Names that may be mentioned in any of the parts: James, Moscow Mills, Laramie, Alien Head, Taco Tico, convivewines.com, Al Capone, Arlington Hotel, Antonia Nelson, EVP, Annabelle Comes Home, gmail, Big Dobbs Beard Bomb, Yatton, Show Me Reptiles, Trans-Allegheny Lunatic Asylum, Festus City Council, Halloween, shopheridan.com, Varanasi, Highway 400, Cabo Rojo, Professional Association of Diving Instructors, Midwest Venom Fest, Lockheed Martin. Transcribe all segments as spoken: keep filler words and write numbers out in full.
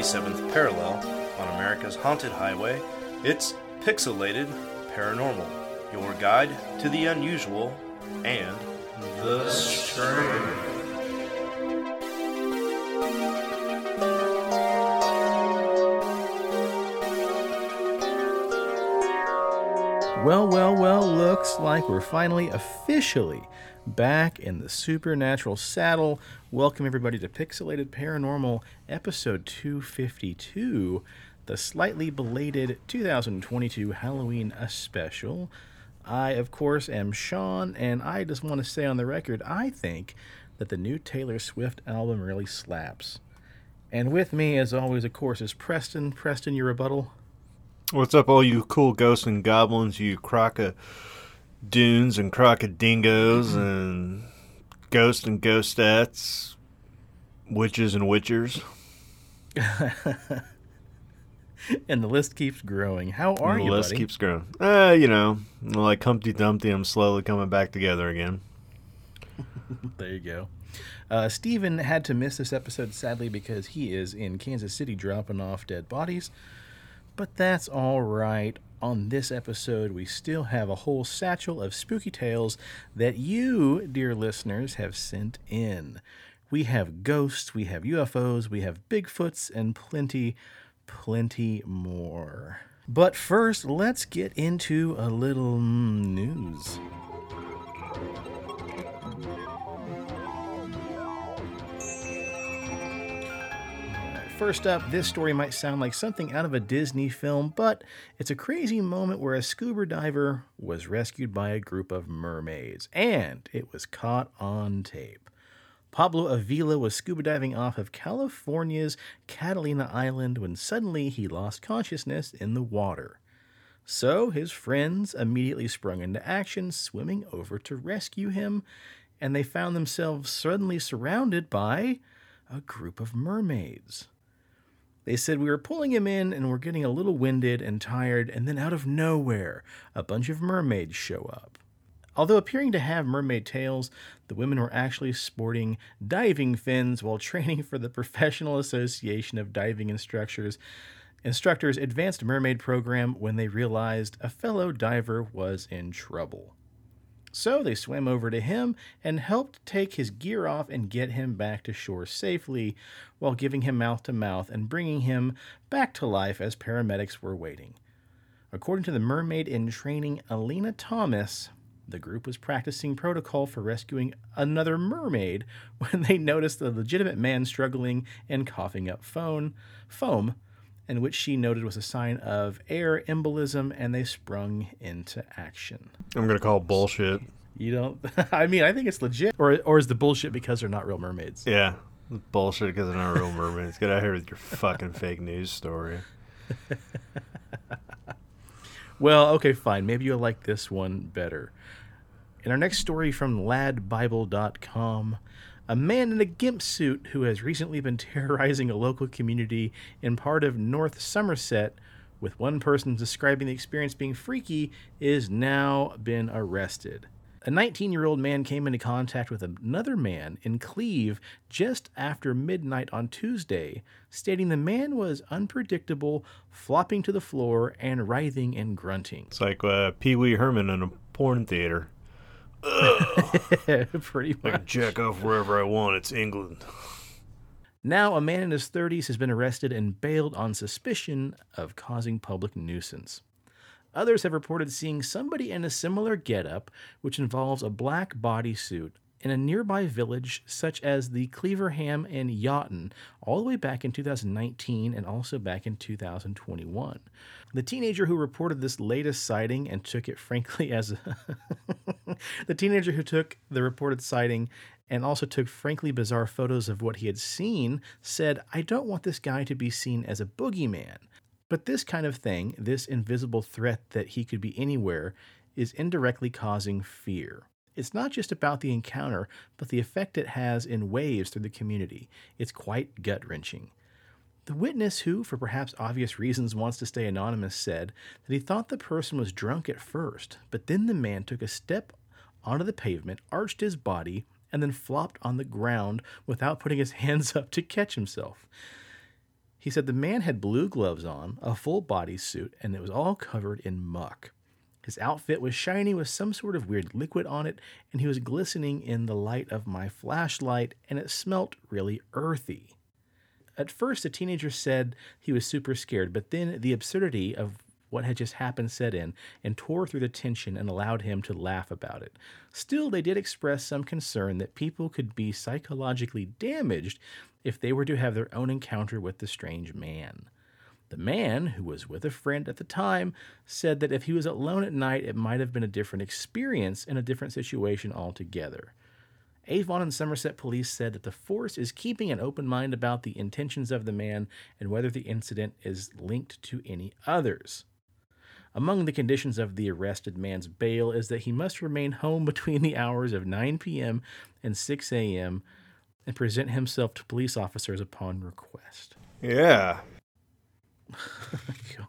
forty-seventh parallel on America's Haunted Highway, it's Pixelated Paranormal, your guide to the unusual and the strange. Well, well, well, looks like we're finally officially back in the supernatural saddle. Welcome everybody to Pixelated Paranormal, episode two fifty-two, the slightly belated two thousand twenty-two Halloween special. I, of course, am Sean, and I just want to say on the record, I think that the new Taylor Swift album really slaps. And with me, as always, of course, is Preston. Preston, your rebuttal? What's up, all you cool ghosts and goblins, you crocodoons and crocodingos and ghosts and ghostettes, witches and witchers. And the list keeps growing. How are you, buddy? The list keeps growing. Uh, you know, like Humpty Dumpty, I'm slowly coming back together again. There you go. Uh, Steven had to miss this episode, sadly, because he is in Kansas City dropping off dead bodies. But that's all right. On this episode, we still have a whole satchel of spooky tales that you, dear listeners, have sent in. We have ghosts, we have U F Os, we have Bigfoots, and plenty, plenty more. But first, let's get into a little news. First up, this story might sound like something out of a Disney film, but it's a crazy moment where a scuba diver was rescued by a group of mermaids, and it was caught on tape. Pablo Avila was scuba diving off of California's Catalina Island when suddenly he lost consciousness in the water. So his friends immediately sprung into action, swimming over to rescue him, and they found themselves suddenly surrounded by a group of mermaids. They said, "We were pulling him in and we're getting a little winded and tired, and then out of nowhere, a bunch of mermaids show up." Although appearing to have mermaid tails, the women were actually sporting diving fins while training for the Professional Association of Diving Instructors, Instructors Advanced Mermaid Program when they realized a fellow diver was in trouble. So they swam over to him and helped take his gear off and get him back to shore safely while giving him mouth-to-mouth and bringing him back to life as paramedics were waiting. According to the mermaid in training, Alina Thomas, the group was practicing protocol for rescuing another mermaid when they noticed a legitimate man struggling and coughing up foam, foam, and which she noted was a sign of air embolism, and they sprung into action. I'm going to call bullshit. You don't... I mean, I think it's legit. Or or is the bullshit because they're not real mermaids? Yeah, bullshit because they're not real mermaids. Get out of here with your fucking fake news story. Well, okay, fine. Maybe you'll like this one better. In our next story from lad bible dot com... a man in a gimp suit who has recently been terrorizing a local community in part of North Somerset, with one person describing the experience being freaky, is now been arrested. A nineteen-year-old man came into contact with another man in Cleeve just after midnight on Tuesday, stating the man was unpredictable, flopping to the floor, and writhing and grunting. It's like uh, Pee Wee Herman in a porn theater. Pretty much. I can jack off wherever I want. It's England. Now, a man in his thirties has been arrested and bailed on suspicion of causing public nuisance. Others have reported seeing somebody in a similar getup, which involves a black bodysuit, in a nearby village such as the Claverham and Yatton, all the way back in two thousand nineteen and also back in two thousand twenty-one. The teenager who reported this latest sighting and took it frankly as a the teenager who took the reported sighting and also took frankly bizarre photos of what he had seen said, "I don't want this guy to be seen as a boogeyman, but this kind of thing, this invisible threat that he could be anywhere, is indirectly causing fear. It's not just about the encounter, but the effect it has in waves through the community. It's quite gut-wrenching." The witness, who, for perhaps obvious reasons, wants to stay anonymous, said that he thought the person was drunk at first, but then the man took a step onto the pavement, arched his body, and then flopped on the ground without putting his hands up to catch himself. He said the man had blue gloves on, a full body suit, and it was all covered in muck. His outfit was shiny with some sort of weird liquid on it, and he was glistening in the light of my flashlight, and it smelt really earthy. At first, the teenager said he was super scared, but then the absurdity of what had just happened set in and tore through the tension and allowed him to laugh about it. Still, they did express some concern that people could be psychologically damaged if they were to have their own encounter with the strange man. The man, who was with a friend at the time, said that if he was alone at night, it might have been a different experience and a different situation altogether. Avon and Somerset police said that the force is keeping an open mind about the intentions of the man and whether the incident is linked to any others. Among the conditions of the arrested man's bail is that he must remain home between the hours of nine p.m. and six a.m. and present himself to police officers upon request. Yeah.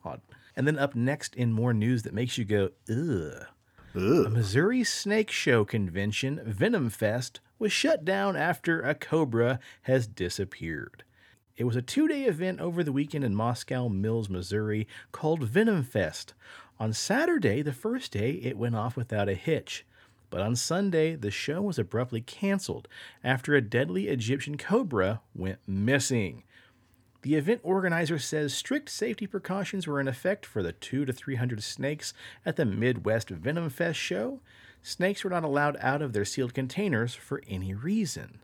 God. And then up next in more news that makes you go, ugh. Ugh. A Missouri snake show convention, Venom Fest, was shut down after a cobra has disappeared. It was a two-day event over the weekend in Moscow Mills, Missouri, called Venom Fest. On Saturday, the first day, it went off without a hitch. But on Sunday, the show was abruptly canceled after a deadly Egyptian cobra went missing. The event organizer says strict safety precautions were in effect for the two to three hundred snakes at the Midwest Venom Fest show. Snakes were not allowed out of their sealed containers for any reason.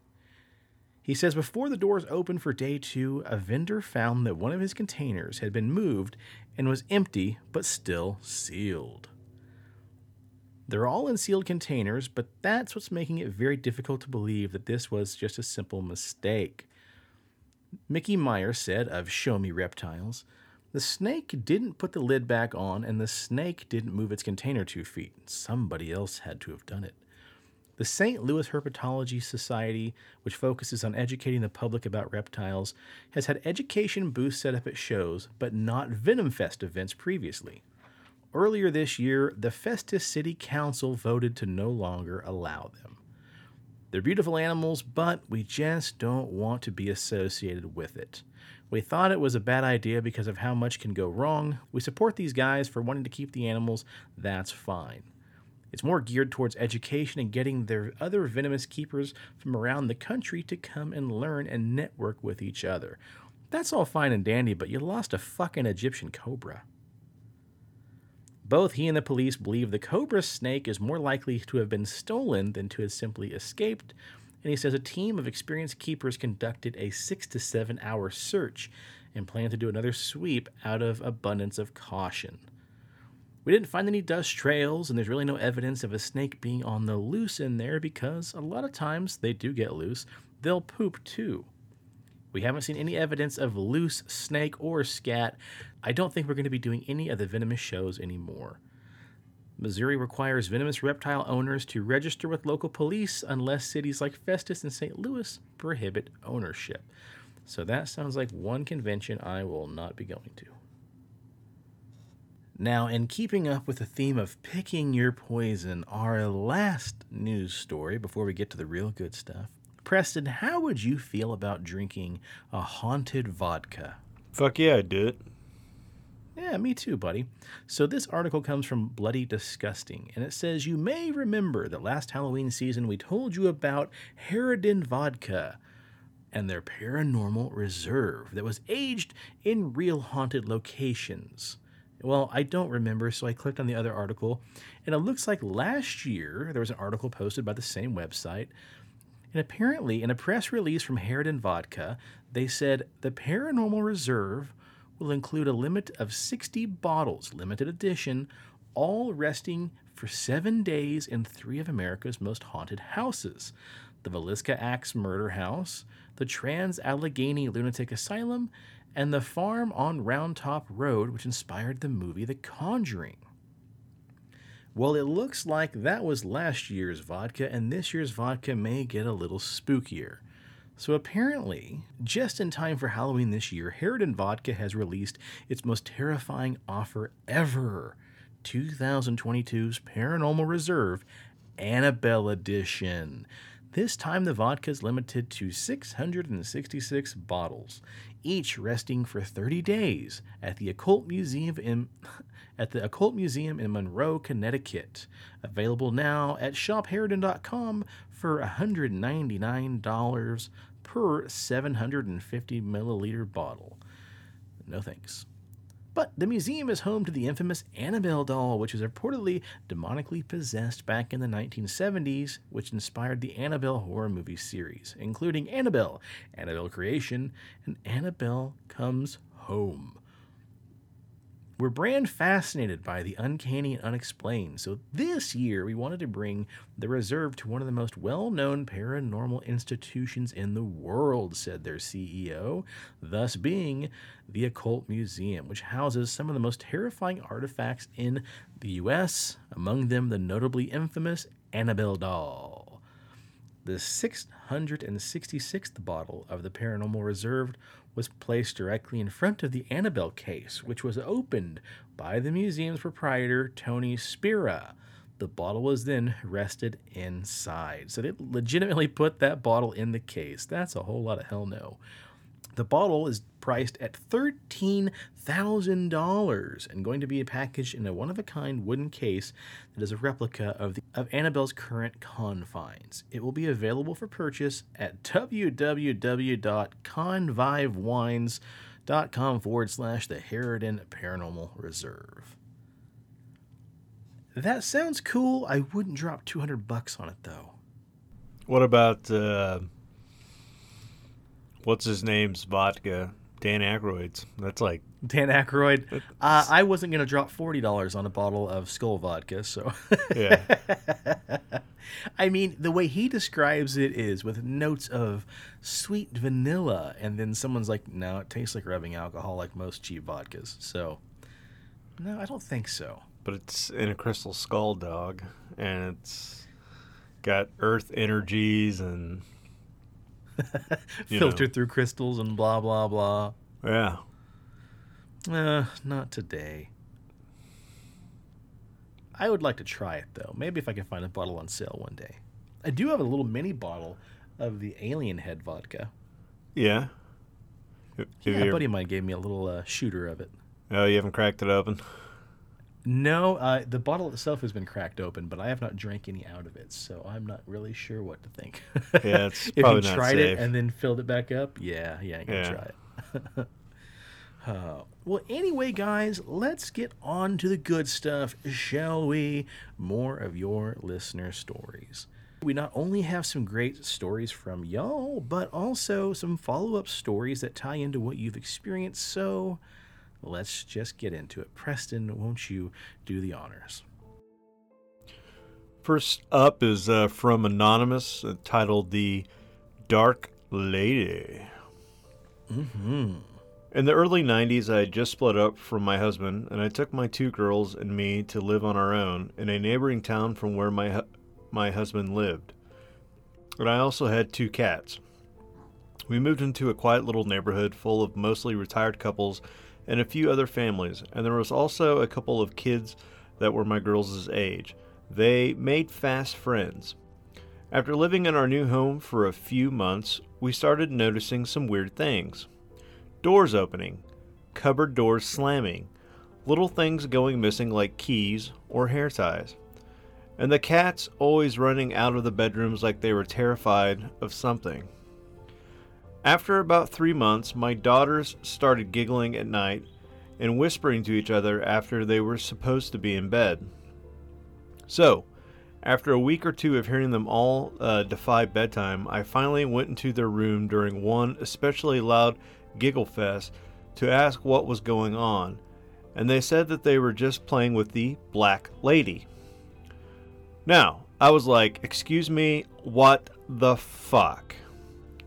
He says before the doors opened for day two, a vendor found that one of his containers had been moved and was empty but still sealed. They're all in sealed containers, but that's what's making it very difficult to believe that this was just a simple mistake. Mickey Meyer said of Show Me Reptiles, "The snake didn't put the lid back on, and the snake didn't move its container two feet. Somebody else had to have done it." The Saint Louis Herpetology Society, which focuses on educating the public about reptiles, has had education booths set up at shows, but not Venom Fest events previously. Earlier this year, the Festus City Council voted to no longer allow them. They're beautiful animals, but we just don't want to be associated with it. We thought it was a bad idea because of how much can go wrong. We support these guys for wanting to keep the animals. That's fine. It's more geared towards education and getting their other venomous keepers from around the country to come and learn and network with each other. That's all fine and dandy, but you lost a fucking Egyptian cobra. Both he and the police believe the cobra snake is more likely to have been stolen than to have simply escaped, and he says a team of experienced keepers conducted a six to seven hour search and plan to do another sweep out of abundance of caution. We didn't find any dust trails, and there's really no evidence of a snake being on the loose in there because a lot of times they do get loose. They'll poop too. We haven't seen any evidence of loose snake or scat. I don't think we're going to be doing any of the venomous shows anymore. Missouri requires venomous reptile owners to register with local police unless cities like Festus and Saint Louis prohibit ownership. So that sounds like one convention I will not be going to. Now, in keeping up with the theme of picking your poison, our last news story, before we get to the real good stuff, Preston, how would you feel about drinking a haunted vodka? Fuck yeah, I'd do it. Yeah, me too, buddy. So this article comes from Bloody Disgusting, and it says, you may remember that last Halloween season we told you about Heridan Vodka and their paranormal reserve that was aged in real haunted locations. Well, I don't remember, so I clicked on the other article, and it looks like last year there was an article posted by the same website, and apparently in a press release from Heridan Vodka, they said the Paranormal Reserve will include a limit of sixty bottles, limited edition, all resting for seven days in three of America's most haunted houses: the Villisca Axe Murder House, the Trans-Allegheny Lunatic Asylum, and the farm on Round Top Road, which inspired the movie The Conjuring. Well, it looks like that was last year's vodka, and this year's vodka may get a little spookier. So apparently, just in time for Halloween this year, Heridan Vodka has released its most terrifying offer ever, twenty twenty-two's Paranormal Reserve Annabelle Edition. This time the vodka is limited to six hundred sixty-six bottles, each resting for thirty days at the Occult Museum in, at the Occult Museum in Monroe, Connecticut. Available now at shop heridan dot com for one hundred ninety-nine dollars per seven hundred fifty milliliter bottle. No thanks. But the museum is home to the infamous Annabelle doll, which was reportedly demonically possessed back in the nineteen seventies, which inspired the Annabelle horror movie series, including Annabelle, Annabelle Creation, and Annabelle Comes Home. We're brand fascinated by the uncanny and unexplained, so this year we wanted to bring the reserve to one of the most well-known paranormal institutions in the world, said their C E O, thus being the Occult Museum, which houses some of the most terrifying artifacts in the U S, among them the notably infamous Annabelle doll. The six hundred sixty-sixth bottle of the Paranormal Reserve was placed directly in front of the Annabelle case, which was opened by the museum's proprietor, Tony Spira. The bottle was then rested inside. So they legitimately put that bottle in the case. That's a whole lot of hell no. The bottle is priced at thirteen thousand dollars and going to be packaged in a one-of-a-kind wooden case that is a replica of the, of Annabelle's current confines. It will be available for purchase at www.convivewines.com forward slash the Heridan Paranormal Reserve. That sounds cool. I wouldn't drop two hundred bucks on it, though. What about... Uh... What's his name's vodka? Dan Aykroyd's. That's like Dan Aykroyd. Uh, I wasn't gonna drop forty dollars on a bottle of Skull vodka, so yeah. I mean, the way he describes it is with notes of sweet vanilla, and then someone's like, "No, it tastes like rubbing alcohol, like most cheap vodkas." So, no, I don't think so. But it's in a crystal skull, dog, and it's got earth energies and. Filtered know. Through crystals and blah blah blah. Yeah. Uh, not today. I would like to try it though. Maybe if I can find a bottle on sale one day. I do have a little mini bottle of the Alien Head vodka. Yeah. Have yeah, a buddy of mine gave me a little uh, shooter of it. Oh, you haven't cracked it open? No, uh, the bottle itself has been cracked open, but I have not drank any out of it, so I'm not really sure what to think. Yeah, it's probably not safe. If you tried it and then filled it back up, yeah, yeah, you can yeah. try it. uh, well, anyway, guys, let's get on to the good stuff, shall we? More of your listener stories. We not only have some great stories from y'all, but also some follow-up stories that tie into what you've experienced, so... Let's just get into it. Preston, won't you do the honors? First up is uh, from Anonymous, uh, titled The Dark Lady. Mm-hmm. In the early nineties, I had just split up from my husband, and I took my two girls and me to live on our own in a neighboring town from where my, hu- my husband lived. And I also had two cats. We moved into a quiet little neighborhood full of mostly retired couples and a few other families, and there was also a couple of kids that were my girls' age. They made fast friends. After living in our new home for a few months, we started noticing some weird things. Doors opening, cupboard doors slamming, little things going missing like keys or hair ties, and the cats always running out of the bedrooms like they were terrified of something. After about three months, my daughters started giggling at night and whispering to each other after they were supposed to be in bed. So, after a week or two of hearing them all uh, defy bedtime, I finally went into their room during one especially loud giggle fest to ask what was going on, and they said that they were just playing with the Black Lady. Now, I was like, excuse me, what the fuck?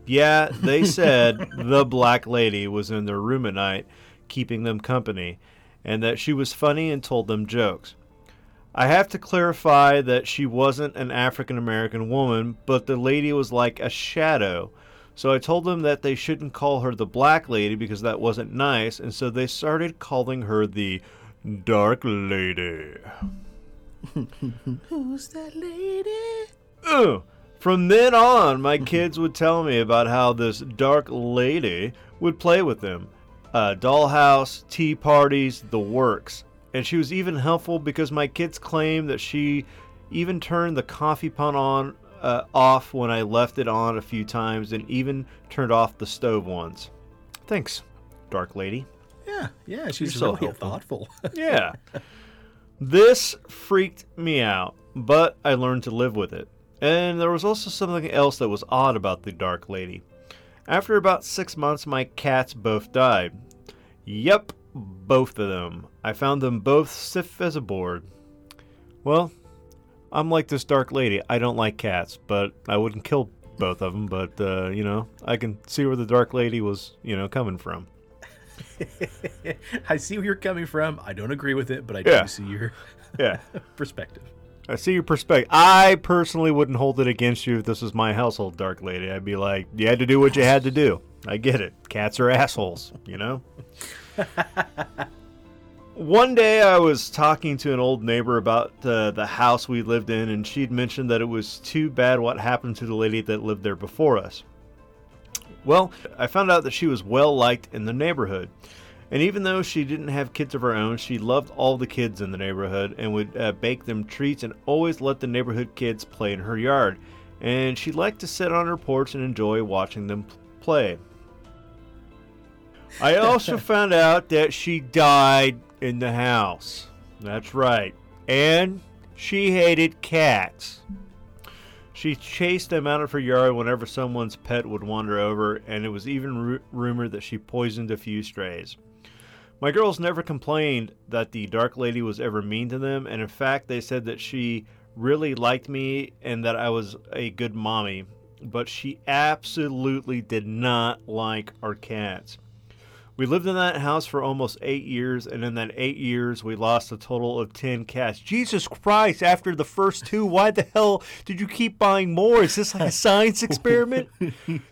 Yeah, they said the Black Lady was in their room at night, keeping them company, and that she was funny and told them jokes. I have to clarify that she wasn't an African-American woman, but the lady was like a shadow. So I told them that they shouldn't call her the Black Lady because that wasn't nice, and so they started calling her the Dark Lady. Who's that lady? Oh! From then on, my kids would tell me about how this dark lady would play with them. Uh, dollhouse, tea parties, the works. And she was even helpful because my kids claimed that she even turned the coffee pot on uh, off when I left it on a few times, and even turned off the stove once. Thanks, dark lady. Yeah, yeah, she's so really thoughtful. Yeah. This freaked me out, but I learned to live with it. And there was also something else that was odd about the dark lady. After about six months, my cats both died. Yep, both of them. I found them both stiff as a board. Well, I'm like this dark lady. I don't like cats, but I wouldn't kill both of them. But, uh, you know, I can see where the dark lady was, you know, coming from. I see where you're coming from. I don't agree with it, but I do yeah. see your yeah. perspective. I see your perspective. I personally wouldn't hold it against you if this was my household, dark lady. I'd be like, you had to do what you had to do. I get it. Cats are assholes, you know? One day I was talking to an old neighbor about uh, the house we lived in, and she'd mentioned that it was too bad what happened to the lady that lived there before us. Well, I found out that she was well-liked in the neighborhood. And even though she didn't have kids of her own, she loved all the kids in the neighborhood and would uh, bake them treats and always let the neighborhood kids play in her yard. And she liked to sit on her porch and enjoy watching them play. I also found out that she died in the house. That's right. And she hated cats. She chased them out of her yard whenever someone's pet would wander over, and it was even r- rumored that she poisoned a few strays. My girls never complained that the dark lady was ever mean to them, and in fact, they said that she really liked me and that I was a good mommy, but she absolutely did not like our cats. We lived in that house for almost eight years, and in that eight years, we lost a total of ten cats. Jesus Christ, after the first two, why the hell did you keep buying more? Is this like a science experiment?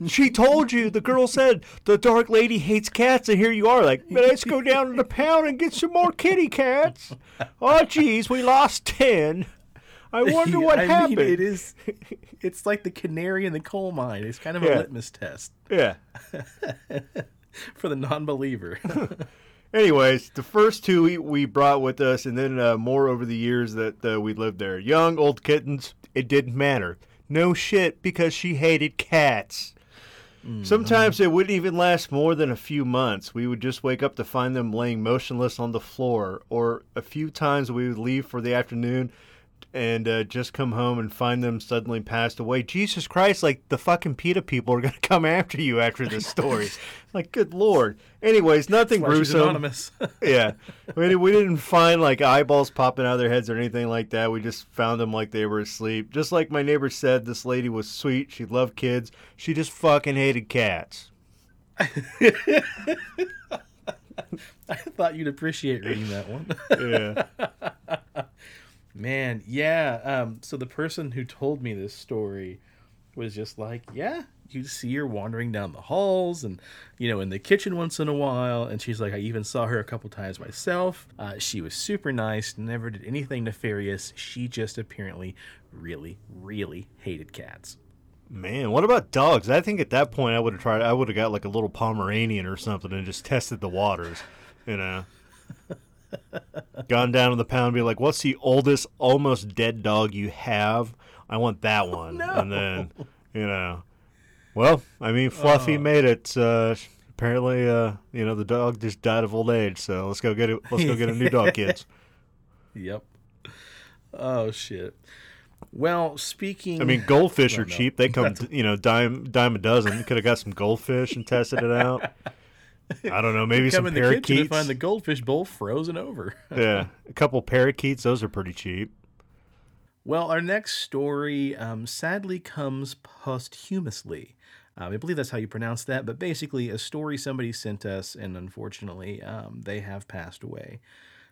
She told you, the girl said, the dark lady hates cats, and here you are like, let's go down to the pound and get some more kitty cats. Oh, geez, we lost ten. I wonder what I happened. Mean, it is, it's like the canary in the coal mine. It's kind of yeah. a litmus test. Yeah. For the non-believer. Anyways, the first two we, we brought with us, and then uh, more over the years that uh, we lived there. Young, old kittens, it didn't matter. No shit, because she hated cats. Mm-hmm. Sometimes it wouldn't even last more than a few months. We would just wake up to find them laying motionless on the floor, or a few times we would leave for the afternoon and uh, just come home and find them suddenly passed away. Jesus Christ, like the fucking PETA people are going to come after you after this story. Like, good Lord. Anyways, nothing gruesome. Anonymous. Yeah. I mean, we didn't find like eyeballs popping out of their heads or anything like that. We just found them like they were asleep. Just like my neighbor said, this lady was sweet. She loved kids. She just fucking hated cats. I thought you'd appreciate reading that one. Yeah. Man, yeah. Um, so the person who told me this story was just like, yeah, you see her wandering down the halls and, you know, in the kitchen once in a while. And she's like, I even saw her a couple times myself. Uh, she was super nice, never did anything nefarious. She just apparently really, really hated cats. Man, what about dogs? I think at that point I would have tried, I would have got like a little Pomeranian or something and just tested the waters, you know. Gone down to the pound and be like, what's the oldest almost dead dog you have? I want that one. Oh, no. And then, you know, well, I mean, Fluffy uh, made it. Uh, apparently, uh, you know, the dog just died of old age. So let's go get it. Let's go get a new dog, kids. Yep. Oh, shit. Well, speaking. I mean, goldfish no, are no. cheap. They come, That's... you know, dime, dime a dozen. Could have got some goldfish and tested it out. I don't know, maybe some parakeets. Come in the kitchen and find the goldfish bowl frozen over. Yeah, a couple parakeets, those are pretty cheap. Well, our next story um, sadly comes posthumously. Um, I believe that's how you pronounce that, but basically a story somebody sent us, and unfortunately um, they have passed away.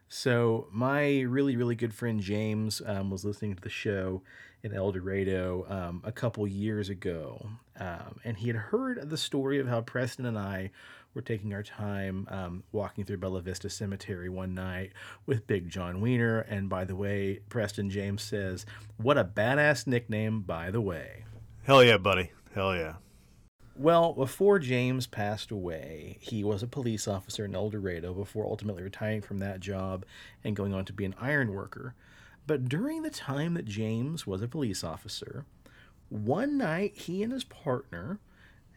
So my really, really good friend James um, was listening to the show in El Dorado um, a couple years ago, um, and he had heard the story of how Preston and I were taking our time um, walking through Bella Vista Cemetery one night with Big John Wiener. And by the way, Preston James says, what a badass nickname, by the way. Hell yeah, buddy. Hell yeah. Well, before James passed away, he was a police officer in El Dorado before ultimately retiring from that job and going on to be an iron worker. But during the time that James was a police officer, one night he and his partner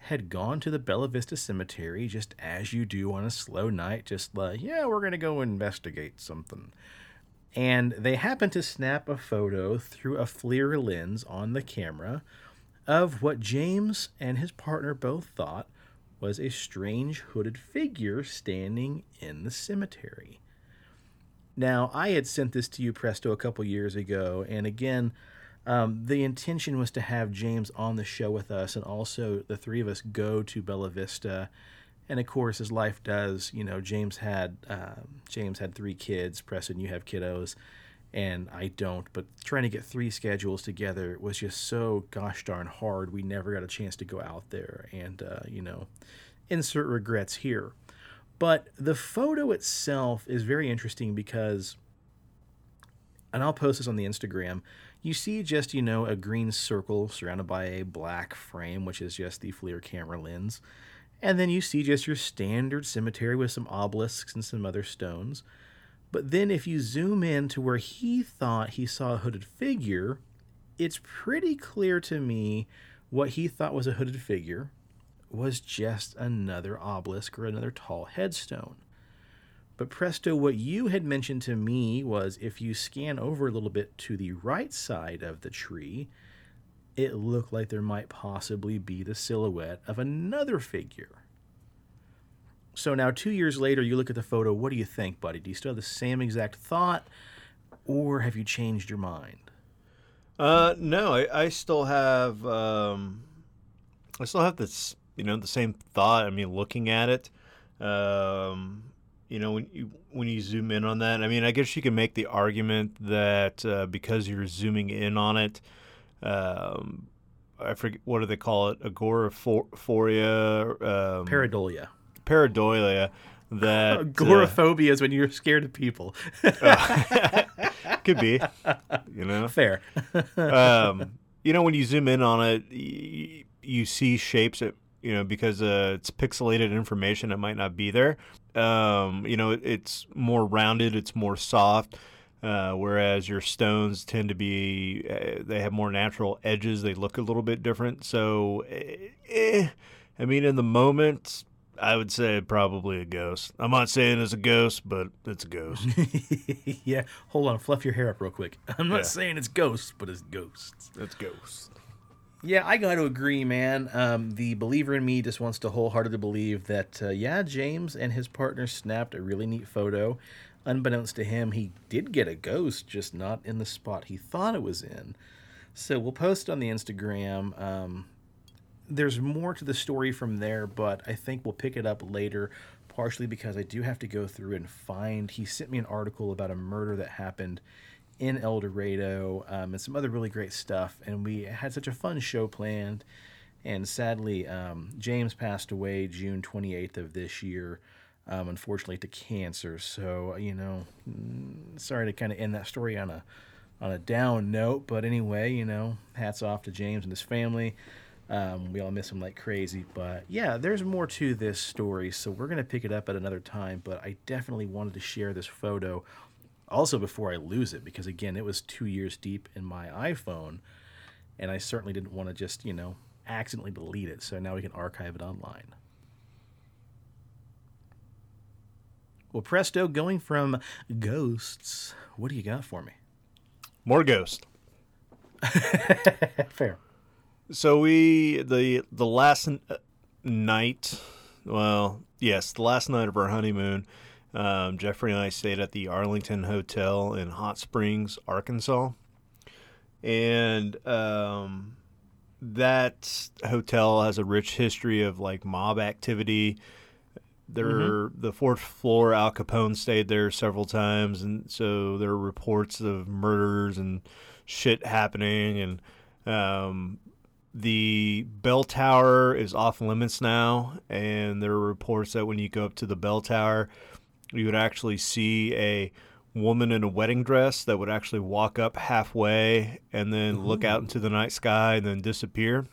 had gone to the Bella Vista Cemetery, just as you do on a slow night, just like, yeah, we're going to go investigate something. And they happened to snap a photo through a FLIR lens on the camera of what James and his partner both thought was a strange hooded figure standing in the cemetery. Now, I had sent this to you, Presto, a couple years ago, and again, um, the intention was to have James on the show with us, and also the three of us go to Bella Vista. And of course, as life does, you know, James had uh, James had three kids. Presto, you have kiddos. And I don't, but trying to get three schedules together was just so gosh darn hard. We never got a chance to go out there and, uh, you know, insert regrets here. But the photo itself is very interesting because, and I'll post this on the Instagram, you see just, you know, a green circle surrounded by a black frame, which is just the FLIR camera lens. And then you see just your standard cemetery with some obelisks and some other stones. But then if you zoom in to where he thought he saw a hooded figure, it's pretty clear to me what he thought was a hooded figure was just another obelisk or another tall headstone. But Presto, what you had mentioned to me was if you scan over a little bit to the right side of the tree, it looked like there might possibly be the silhouette of another figure. So now two years later, you look at the photo. What do you think, buddy? Do you still have the same exact thought, or have you changed your mind? Uh, no, I, I still have, um, I still have this, you know, the same thought. I mean, looking at it, um, you know, when you when you zoom in on that, I mean, I guess you can make the argument that uh, because you're zooming in on it, um, I forget what do they call it, agoraphobia, um, pareidolia. Pareidolia, that agoraphobia uh, is when you're scared of people. uh, could be, you know. Fair. um, you know, when you zoom in on it, you, you see shapes. That, you know, because uh, it's pixelated information, it might not be there. Um, you know, it, it's more rounded, it's more soft. Uh, whereas your stones tend to be, uh, they have more natural edges. They look a little bit different. So, eh, I mean, in the moment, I would say probably a ghost. I'm not saying it's a ghost, but it's a ghost. Yeah. Hold on. Fluff your hair up real quick. I'm not yeah. saying it's ghosts, but it's ghosts. It's ghosts. Yeah, I got to agree, man. Um, the believer in me just wants to wholeheartedly believe that, uh, yeah, James and his partner snapped a really neat photo. Unbeknownst to him, he did get a ghost, just not in the spot he thought it was in. So we'll post on the Instagram. Um, There's more to the story from there, but I think we'll pick it up later, partially because I do have to go through and find. He sent me an article about a murder that happened in El Dorado um, and some other really great stuff, and we had such a fun show planned. And sadly, um, James passed away June twenty-eighth of this year, um, unfortunately, to cancer. So, you know, sorry to kind of end that story on a on a down note, but anyway, you know, hats off to James and his family. Um, we all miss him like crazy, but yeah, there's more to this story, so we're going to pick it up at another time, but I definitely wanted to share this photo also before I lose it, because again, it was two years deep in my iPhone, and I certainly didn't want to just, you know, accidentally delete it, so now we can archive it online. Well, Presto, going from ghosts, what do you got for me? More ghosts. Fair. So we, the the last n- night, well, yes, the last night of our honeymoon, um, Jeffrey and I stayed at the Arlington Hotel in Hot Springs, Arkansas. And um, that hotel has a rich history of, like, mob activity. There, mm-hmm. The fourth floor, Al Capone stayed there several times, and so there are reports of murders and shit happening, and... Um, the bell tower is off limits now, and there are reports that when you go up to the bell tower, you would actually see a woman in a wedding dress that would actually walk up halfway and then mm-hmm. look out into the night sky and then disappear.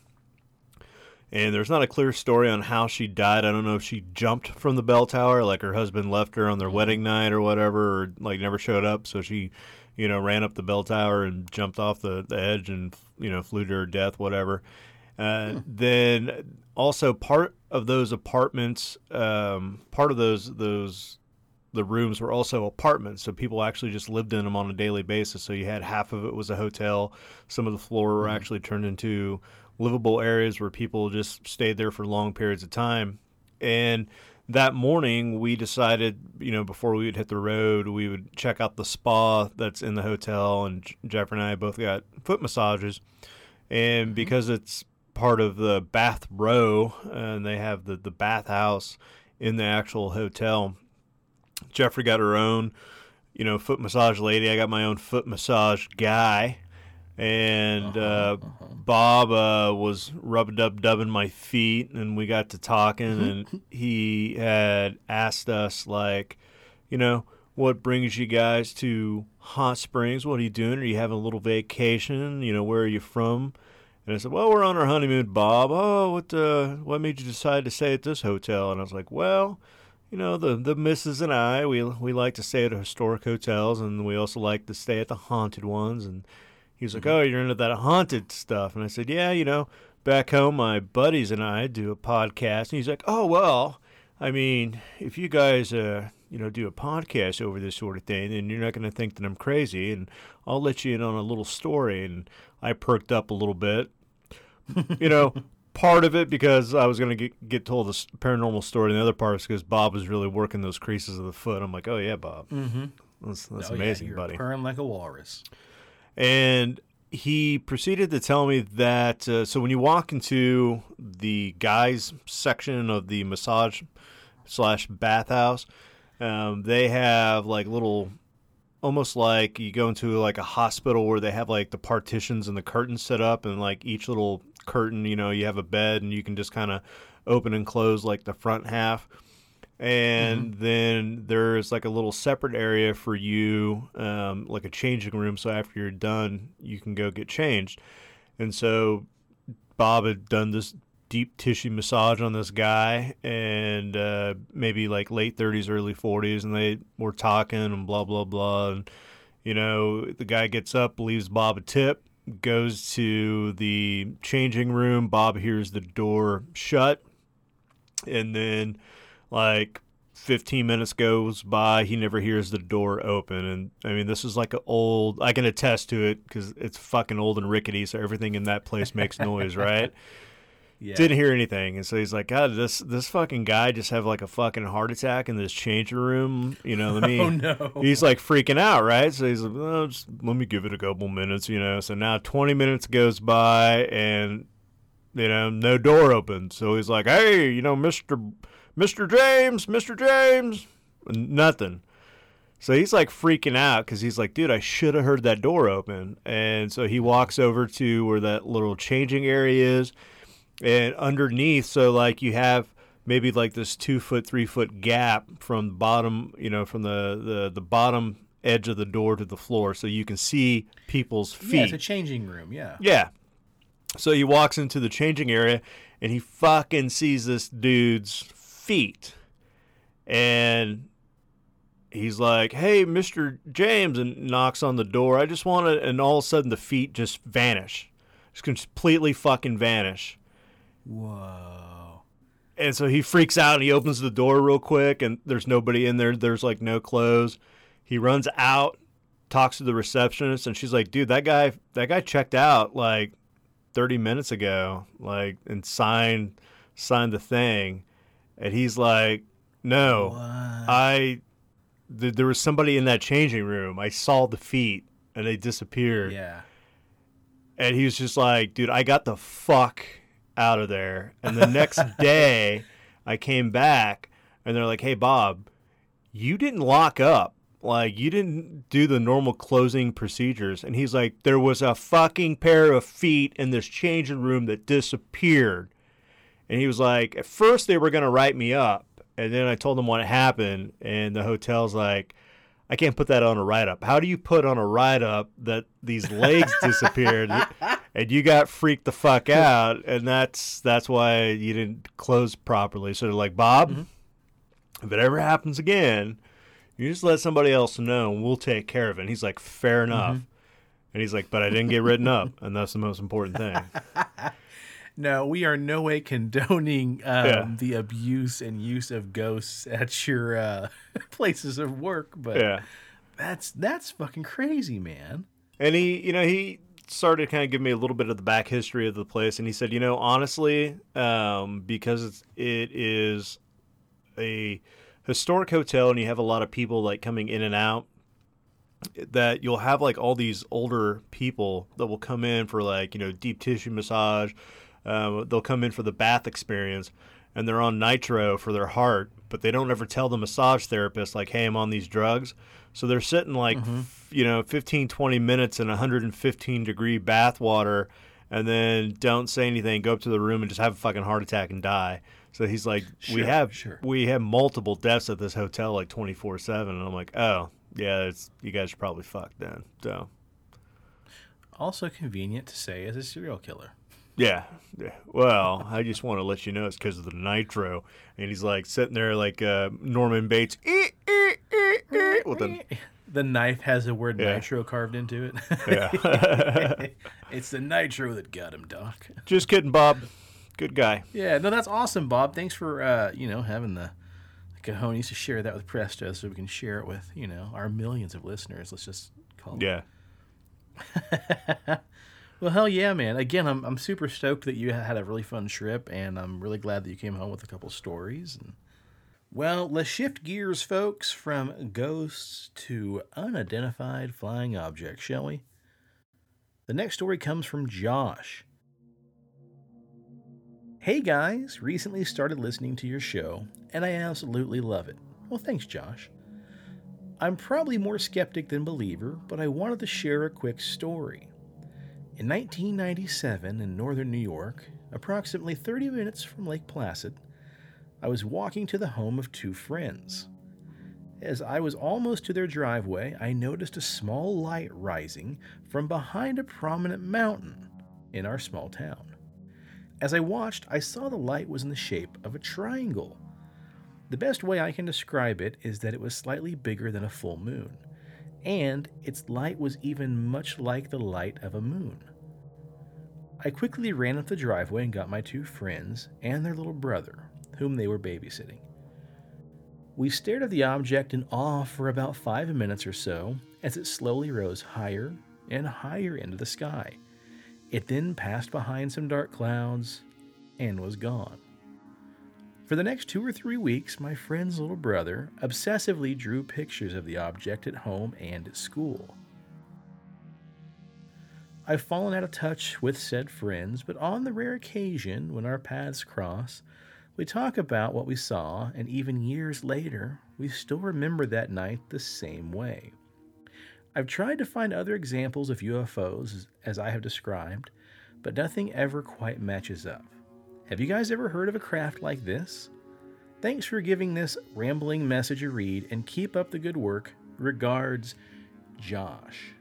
and there's not a clear story on how she died. I don't know if she jumped from the bell tower, like her husband left her on their wedding night or whatever, or like never showed up, so she, you know, ran up the bell tower and jumped off the, the edge and, you know, flew to her death, whatever. Uh, hmm. Then also part of those apartments, um, part of those those the rooms were also apartments, so people actually just lived in them on a daily basis. So you had half of it was a hotel. Some of the floor were hmm. actually turned into livable areas where people just stayed there for long periods of time. And that morning we decided, you know, before we would hit the road, we would check out the spa that's in the hotel. And Jeffrey and I both got foot massages. And because it's part of the bath row, uh, and they have the, the bathhouse in the actual hotel, Jeffrey got her own, you know, foot massage lady. I got my own foot massage guy. And uh, Bob uh, was rub-a-dub-dubbing my feet, and we got to talking, and he had asked us, like, you know, what brings you guys to Hot Springs? What are you doing? Are you having a little vacation? You know, where are you from? And I said, well, we're on our honeymoon, Bob. Oh, what uh, what made you decide to stay at this hotel? And I was like, well, you know, the the missus and I, we we like to stay at historic hotels, and we also like to stay at the haunted ones. And he was like, mm-hmm. oh, you're into that haunted stuff. And I said, yeah, you know, back home, my buddies and I do a podcast. And he's like, oh, well, I mean, if you guys, uh, you know, do a podcast over this sort of thing, then you're not going to think that I'm crazy. And I'll let you in on a little story. And I perked up a little bit, you know, part of it because I was going to get told a paranormal story. And the other part is because Bob was really working those creases of the foot. I'm like, oh, yeah, Bob. Mm-hmm. That's, that's oh, amazing, yeah, buddy. You're purring like a walrus. And he proceeded to tell me that, uh, so when you walk into the guys section of the massage slash bathhouse, um, they have like little, almost like you go into like a hospital where they have like the partitions and the curtains set up, and like each little curtain, you know, you have a bed and you can just kind of open and close like the front half. And mm-hmm. then there's like a little separate area for you, um, like a changing room. So after you're done, you can go get changed. And so Bob had done this deep tissue massage on this guy, and uh, maybe like late thirties, early forties. And they were talking and blah, blah, blah. And, you know, the guy gets up, leaves Bob a tip, goes to the changing room. Bob hears the door shut. And then like fifteen minutes goes by, he never hears the door open. And I mean, this is like an old, I can attest to it because it's fucking old and rickety, so everything in that place makes noise, right? Yeah. Didn't hear anything. And so he's like, God, this this fucking guy just have like a fucking heart attack in this changing room, you know what I mean? Oh, no. He's like freaking out, right? So he's like, oh, just let me give it a couple minutes, you know? So now twenty minutes goes by and, you know, no door opened. So he's like, hey, you know, Mister Mr. James, Mr. James, nothing. So he's like freaking out because he's like, dude, I should have heard that door open. And so he walks over to where that little changing area is, and underneath, so like you have maybe like this two foot, three foot gap from the bottom, you know, from the, the, the bottom edge of the door to the floor. So you can see people's feet. Yeah, it's a changing room. Yeah. Yeah. So he walks into the changing area and he fucking sees this dude's feet, and he's like, hey, Mister James, and knocks on the door. I just want to, and all of a sudden the feet just vanish, just completely fucking vanish. Whoa. And so he freaks out and he opens the door real quick, and there's nobody in there. There's like no clothes. He runs out, talks to the receptionist, and she's like, dude, that guy that guy checked out like thirty minutes ago, like, and signed signed the thing. And he's like, no, what? I, th- there was somebody in that changing room. I saw the feet and they disappeared. Yeah. And he was just like, dude, I got the fuck out of there. And the next day I came back and they're like, hey, Bob, you didn't lock up. Like, you didn't do the normal closing procedures. And he's like, there was a fucking pair of feet in this changing room that disappeared. And he was like, at first they were going to write me up. And then I told them what happened. And the hotel's like, I can't put that on a write-up. How do you put on a write-up that these legs disappeared? and you got freaked the fuck out, and that's that's why you didn't close properly. So they're like, Bob, mm-hmm. if it ever happens again, you just let somebody else know, and we'll take care of it. And he's like, fair enough. Mm-hmm. And he's like, but I didn't get written up, and that's the most important thing. No, we are in no way condoning um, yeah. the abuse and use of ghosts at your uh, places of work, but yeah. that's that's fucking crazy, man. And he, you know, he started kind of giving me a little bit of the back history of the place, and he said, you know, honestly, um, because it's, it is a historic hotel, and you have a lot of people like coming in and out, that you'll have like all these older people that will come in for like, you know, deep tissue massage. Uh, they'll come in for the bath experience, and they're on nitro for their heart, but they don't ever tell the massage therapist, like, hey, I'm on these drugs. So they're sitting like, mm-hmm. f- you know, fifteen, twenty minutes in one hundred fifteen degree bath water, and then don't say anything, go up to the room and just have a fucking heart attack and die. So he's like, sure, we have sure. we have multiple deaths at this hotel like twenty-four seven. And I'm like, oh, yeah, it's, you guys are probably fucked then. So. Also convenient to say as a serial killer. Yeah, yeah. Well, I just want to let you know it's because of the nitro. And he's like sitting there like uh, Norman Bates. Ee, ee, ee, ee, with the... the knife has the word yeah. nitro carved into it. Yeah, it's the nitro that got him, Doc. Just kidding, Bob. Good guy. Yeah, no, that's awesome, Bob. Thanks for uh, you know having the cojones to share that with Presto, so we can share it with you know our millions of listeners. Let's just call yeah. it. Yeah. Well, hell yeah, man. Again, I'm I'm super stoked that you had a really fun trip, and I'm really glad that you came home with a couple stories. And well, let's shift gears, folks, from ghosts to unidentified flying objects, shall we? The next story comes from Josh. Hey, guys. Recently started listening to your show, and I absolutely love it. Well, thanks, Josh. I'm probably more skeptic than believer, but I wanted to share a quick story. In nineteen ninety-seven, in northern New York, approximately thirty minutes from Lake Placid, I was walking to the home of two friends. As I was almost to their driveway, I noticed a small light rising from behind a prominent mountain in our small town. As I watched, I saw the light was in the shape of a triangle. The best way I can describe it is that it was slightly bigger than a full moon, and its light was even much like the light of a moon. I quickly ran up the driveway and got my two friends and their little brother, whom they were babysitting. We stared at the object in awe for about five minutes or so as it slowly rose higher and higher into the sky. It then passed behind some dark clouds and was gone. For the next two or three weeks, my friend's little brother obsessively drew pictures of the object at home and at school. I've fallen out of touch with said friends, but on the rare occasion when our paths cross, we talk about what we saw, and even years later, we still remember that night the same way. I've tried to find other examples of U F Os, as I have described, but nothing ever quite matches up. Have you guys ever heard of a craft like this? Thanks for giving this rambling message a read, and keep up the good work. Regards, Josh.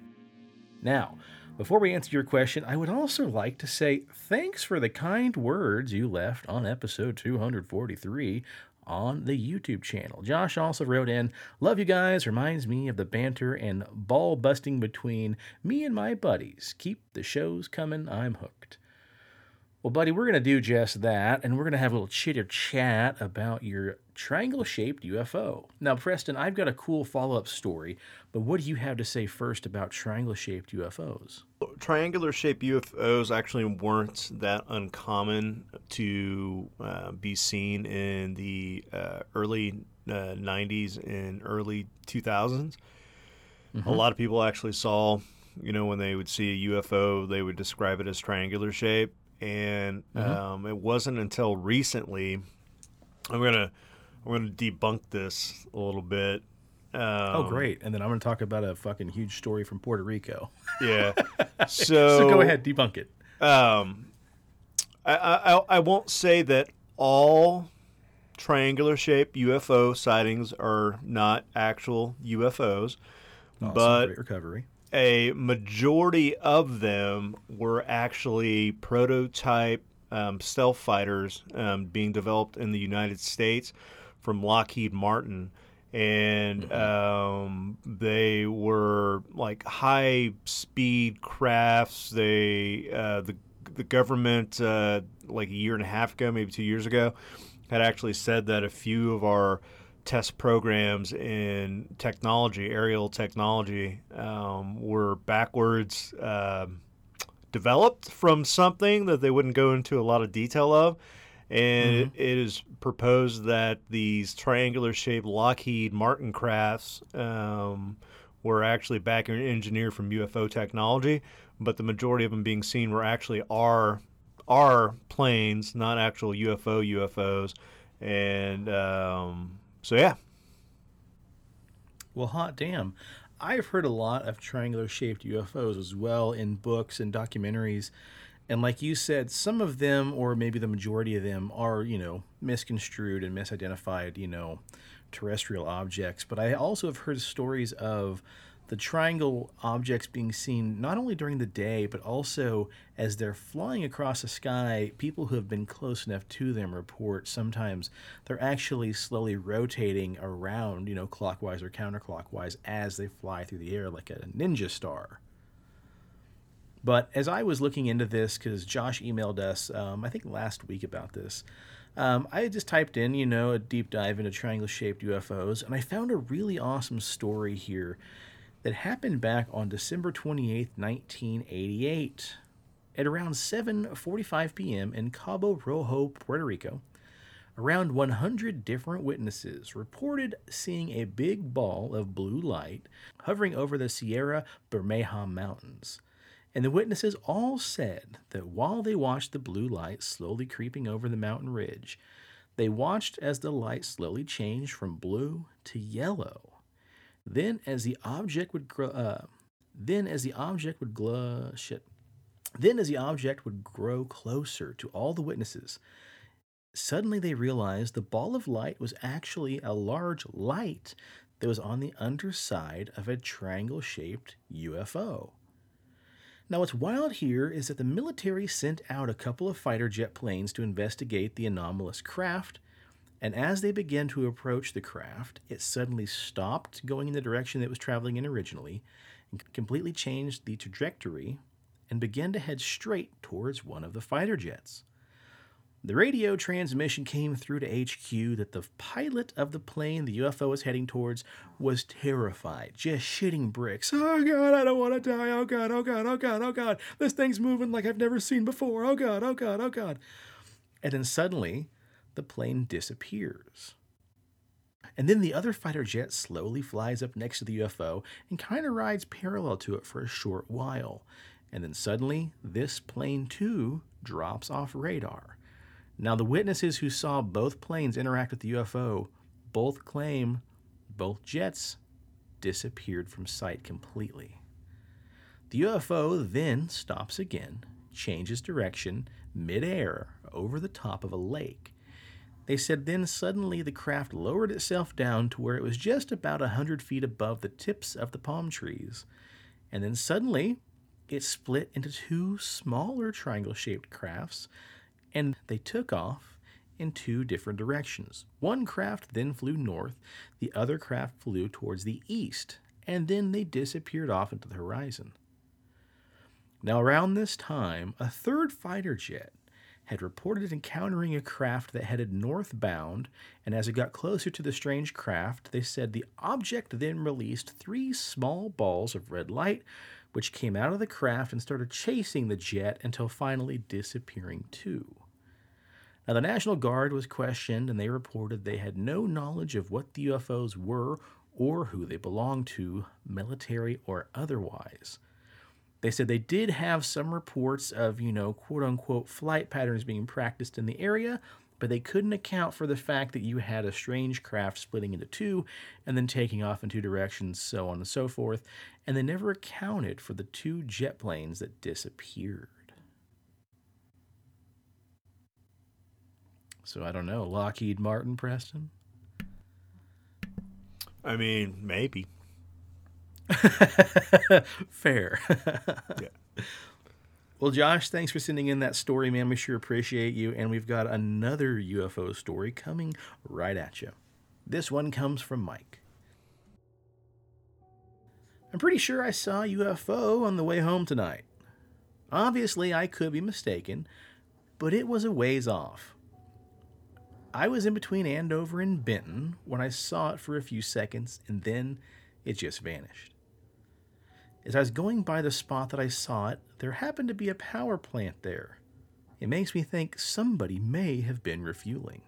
Now, before we answer your question, I would also like to say thanks for the kind words you left on episode two forty-three on the YouTube channel. Josh also wrote in, love you guys, reminds me of the banter and ball busting between me and my buddies. Keep the shows coming, I'm hooked. Well, buddy, we're going to do just that, and we're going to have a little chitter-chat about your triangle-shaped U F O. Now, Preston, I've got a cool follow-up story, but what do you have to say first about triangle-shaped U F Os? Triangular-shaped U F Os actually weren't that uncommon to uh, be seen in the uh, early uh, nineties and early two thousands. Mm-hmm. A lot of people actually saw, you know, when they would see a U F O, they would describe it as triangular-shaped. And mm-hmm. um, it wasn't until recently. I'm gonna I'm gonna debunk this a little bit. Um, oh, great! And then I'm gonna talk about a fucking huge story from Puerto Rico. Yeah. So, so go ahead, debunk it. Um, I, I I won't say that all triangular-shaped U F O sightings are not actual U F Os, awesome, but great recovery. a majority of them were actually prototype um, stealth fighters um, being developed in the United States from Lockheed Martin. And um, they were like high-speed crafts. They uh, the the government uh, like a year and a half ago, maybe two years ago, had actually said that a few of our test programs in technology, aerial technology, um, were backwards uh, developed from something that they wouldn't go into a lot of detail of. And mm-hmm. it is proposed that these triangular-shaped Lockheed Martin crafts um, were actually back engineered from U F O technology, but the majority of them being seen were actually our, our planes, not actual U F O U F Os. And um, so, yeah. Well, hot damn. I've heard a lot of triangular-shaped U F Os as well in books and documentaries. And like you said, some of them, or maybe the majority of them, are, you know, misconstrued and misidentified, you know, terrestrial objects. But I also have heard stories of the triangle objects being seen not only during the day, but also as they're flying across the sky, people who have been close enough to them report sometimes they're actually slowly rotating around, you know, clockwise or counterclockwise as they fly through the air like a ninja star. But as I was looking into this, because Josh emailed us, um, I think last week about this, um, I just typed in, you know, a deep dive into triangle-shaped U F Os, and I found a really awesome story here that happened back on December twenty-eighth, nineteen eighty-eight, at around seven forty-five p.m. in Cabo Rojo, Puerto Rico. Around one hundred different witnesses reported seeing a big ball of blue light hovering over the Sierra Bermeja Mountains. And the witnesses all said that while they watched the blue light slowly creeping over the mountain ridge, they watched as the light slowly changed from blue to yellow. Then, as the object would grow, uh, then as the object would glow, shit. Then, as the object would grow closer to all the witnesses, suddenly they realized the ball of light was actually a large light that was on the underside of a triangle-shaped U F O. Now, what's wild here is that the military sent out a couple of fighter jet planes to investigate the anomalous craft, and as they began to approach the craft, it suddenly stopped going in the direction that it was traveling in originally, and completely changed the trajectory, and began to head straight towards one of the fighter jets. The radio transmission came through to H Q that the pilot of the plane the U F O was heading towards was terrified, just shitting bricks. Oh, God, I don't want to die. Oh, God, oh, God, oh, God, oh, God. This thing's moving like I've never seen before. Oh, God, oh, God, oh, God. And then suddenly, the plane disappears. And then the other fighter jet slowly flies up next to the U F O and kind of rides parallel to it for a short while. And then suddenly, this plane, too, drops off radar. Now, the witnesses who saw both planes interact with the U F O both claim both jets disappeared from sight completely. The U F O then stops again, changes direction, midair, over the top of a lake. They said then suddenly the craft lowered itself down to where it was just about one hundred feet above the tips of the palm trees, and then suddenly it split into two smaller triangle-shaped crafts, and they took off in two different directions. One craft then flew north, the other craft flew towards the east, and then they disappeared off into the horizon. Now, around this time, a third fighter jet had reported encountering a craft that headed northbound, and as it got closer to the strange craft, they said the object then released three small balls of red light, which came out of the craft and started chasing the jet until finally disappearing too. Now, the National Guard was questioned, and they reported they had no knowledge of what the U F Os were or who they belonged to, military or otherwise. They said they did have some reports of, you know, quote-unquote flight patterns being practiced in the area, but they couldn't account for the fact that you had a strange craft splitting into two and then taking off in two directions, so on and so forth, and they never accounted for the two jet planes that disappeared. So, I don't know, Lockheed Martin, Preston? I mean, maybe. Fair. Yeah. Well, Josh, thanks for sending in that story, man. We sure appreciate you. And we've got another U F O story coming right at you. This one comes from Mike. I'm pretty sure I saw a U F O on the way home tonight. Obviously, I could be mistaken, but it was a ways off. I was in between Andover and Benton when I saw it for a few seconds, and then it just vanished. As I was going by the spot that I saw it, there happened to be a power plant there. It makes me think somebody may have been refueling.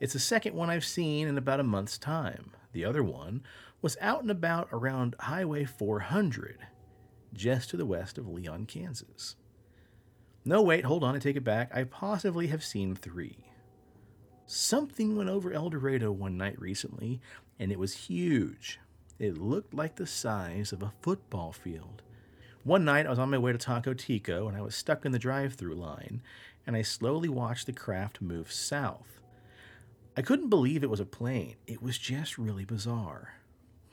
It's the second one I've seen in about a month's time. The other one was out and about around Highway four hundred, just to the west of Leon, Kansas. No, wait, hold on, I take it back. I possibly have seen three. Something went over El Dorado one night recently, and it was huge. It looked like the size of a football field. One night, I was on my way to Taco Tico, and I was stuck in the drive-through line, and I slowly watched the craft move south. I couldn't believe it was a plane. It was just really bizarre.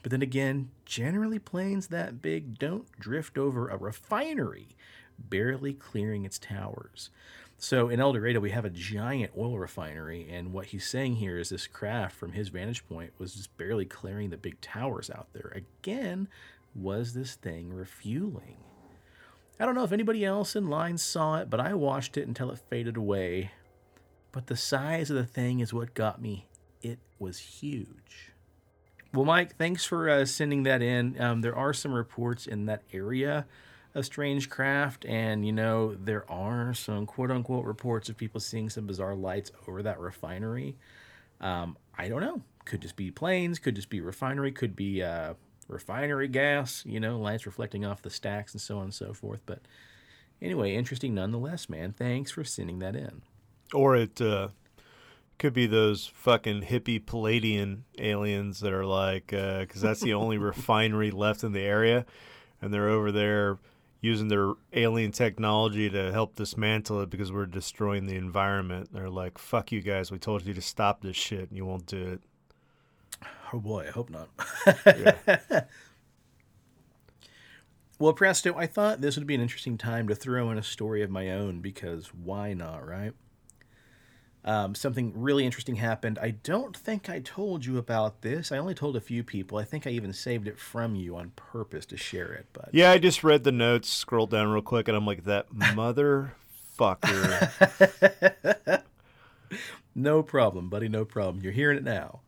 But then again, generally planes that big don't drift over a refinery, barely clearing its towers. So in El Dorado, we have a giant oil refinery, and what he's saying here is this craft, from his vantage point, was just barely clearing the big towers out there. Again, was this thing refueling? I don't know if anybody else in line saw it, but I watched it until it faded away. But the size of the thing is what got me. It was huge. Well, Mike, thanks for uh, sending that in. Um, there are some reports in that area of strange craft, and, you know, there are some quote-unquote reports of people seeing some bizarre lights over that refinery. Um, I don't know. Could just be planes, could just be refinery, could be uh, refinery gas, you know, lights reflecting off the stacks and so on and so forth. But anyway, interesting nonetheless, man. Thanks for sending that in. Or it... Uh... could be those fucking hippie Palladian aliens that are like, because uh, that's the only refinery left in the area, and they're over there using their alien technology to help dismantle it because we're destroying the environment. They're like, fuck you guys, we told you to stop this shit and you won't do it. Oh boy, I hope not. Yeah. Well, Presto, I thought this would be an interesting time to throw in a story of my own, because why not, right? Um, something really interesting happened. I don't think I told you about this. I only told a few people. I think I even saved it from you on purpose to share it. But yeah, I just read the notes, scrolled down real quick, and I'm like, that motherfucker. No problem, buddy. No problem. You're hearing it now.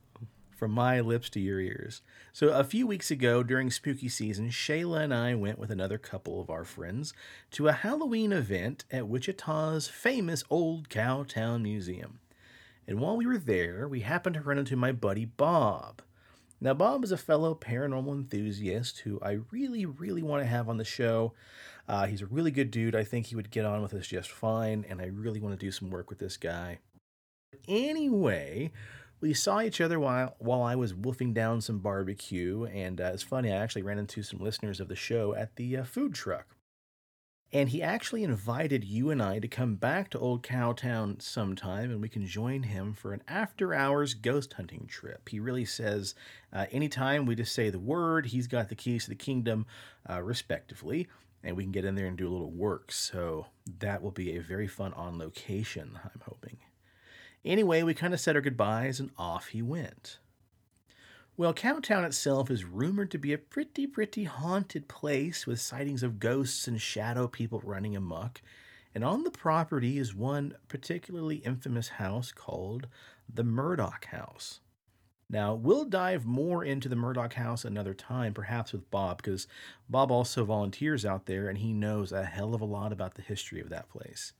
From my lips to your ears. So a few weeks ago during spooky season, Shayla and I went with another couple of our friends to a Halloween event at Wichita's famous Old Cowtown Museum. And while we were there, we happened to run into my buddy Bob. Now, Bob is a fellow paranormal enthusiast who I really, really want to have on the show. Uh, he's a really good dude. I think he would get on with us just fine, and I really want to do some work with this guy. Anyway... we saw each other while while I was wolfing down some barbecue, and uh, it's funny, I actually ran into some listeners of the show at the uh, food truck. And he actually invited you and I to come back to Old Cowtown sometime, and we can join him for an after-hours ghost hunting trip. He really says uh, anytime we just say the word, he's got the keys to the kingdom, uh, respectively, and we can get in there and do a little work. So that will be a very fun on-location, I'm hoping. Anyway, we kind of said our goodbyes, and off he went. Well, Cowtown itself is rumored to be a pretty, pretty haunted place with sightings of ghosts and shadow people running amok. And on the property is one particularly infamous house called the Murdoch House. Now, we'll dive more into the Murdoch House another time, perhaps with Bob, because Bob also volunteers out there, and he knows a hell of a lot about the history of that place.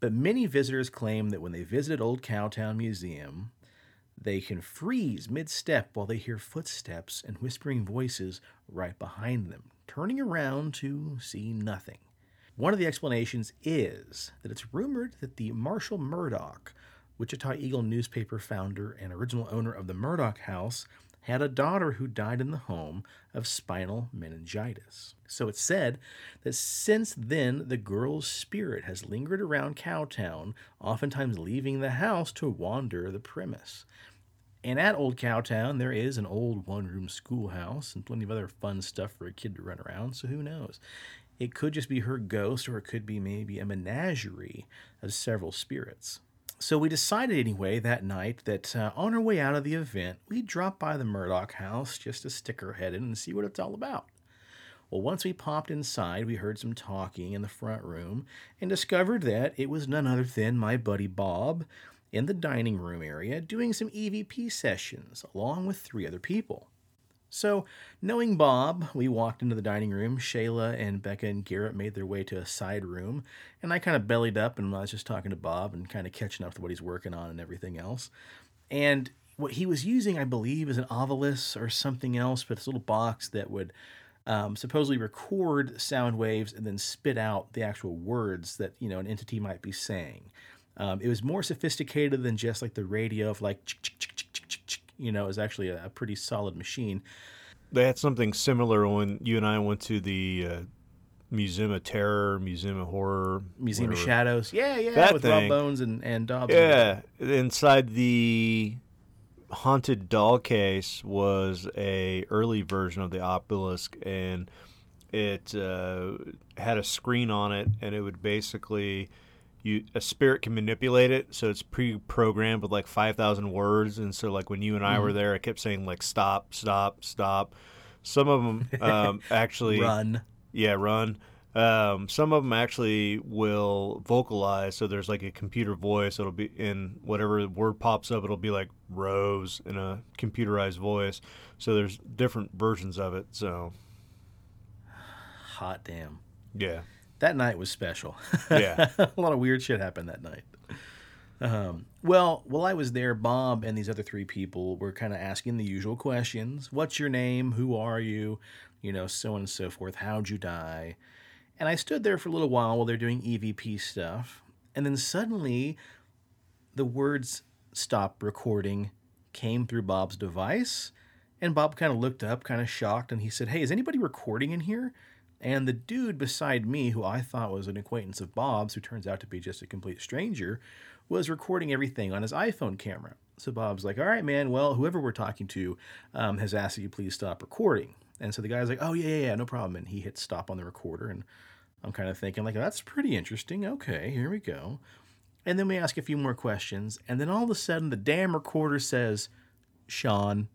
But many visitors claim that when they visited Old Cowtown Museum, they can freeze mid-step while they hear footsteps and whispering voices right behind them, turning around to see nothing. One of the explanations is that it's rumored that the Marshall Murdoch, Wichita Eagle newspaper founder and original owner of the Murdoch House, had a daughter who died in the home of spinal meningitis. So it's said that since then, the girl's spirit has lingered around Cowtown, oftentimes leaving the house to wander the premise. And at Old Cowtown, there is an old one-room schoolhouse and plenty of other fun stuff for a kid to run around, so who knows? It could just be her ghost, or it could be maybe a menagerie of several spirits. So we decided anyway that night that uh, on our way out of the event, we'd drop by the Murdoch House just to stick our head in and see what it's all about. Well, once we popped inside, we heard some talking in the front room and discovered that it was none other than my buddy Bob in the dining room area doing some E V P sessions along with three other people. So, knowing Bob, we walked into the dining room. Shayla and Becca and Garrett made their way to a side room, and I kind of bellied up, and I was just talking to Bob and kind of catching up to what he's working on and everything else. And what he was using, I believe, is an ovilus or something else, but it's a little box that would um, supposedly record sound waves and then spit out the actual words that, you know, an entity might be saying. Um, it was more sophisticated than just like the radio of like ch-ch-ch-ch-ch-ch-ch. You know, it was actually a pretty solid machine. They had something similar when you and I went to the uh, Museum of Terror, Museum of Horror. Museum whatever. Of Shadows. Yeah, yeah, that with thing. Raw Bones and, and Dobbs. Yeah, and inside the haunted doll case was a early version of the obelisk, and it uh, had a screen on it, and it would basically... You, a spirit can manipulate it, so it's pre-programmed with like five thousand words. And so like when you and I mm-hmm. were there, I kept saying like stop, stop, stop. Some of them um, actually... Run. Yeah, run. Um, some of them actually will vocalize, so there's like a computer voice. It'll be in whatever word pops up, it'll be like rose in a computerized voice. So there's different versions of it, so... Hot damn. Yeah. That night was special. Yeah. A lot of weird shit happened that night. Um, well, while I was there, Bob and these other three people were kind of asking the usual questions. What's your name? Who are you? You know, so on and so forth. How'd you die? And I stood there for a little while while they're doing E V P stuff. And then suddenly the words stop recording came through Bob's device. And Bob kind of looked up, kind of shocked. And he said, hey, is anybody recording in here? And the dude beside me, who I thought was an acquaintance of Bob's, who turns out to be just a complete stranger, was recording everything on his iPhone camera. So Bob's like, all right, man, well, whoever we're talking to um, has asked that you please stop recording. And so the guy's like, oh, yeah, yeah, yeah, no problem. And he hits stop on the recorder. And I'm kind of thinking, like, that's pretty interesting. Okay, here we go. And then we ask a few more questions. And then all of a sudden, the damn recorder says, Sean.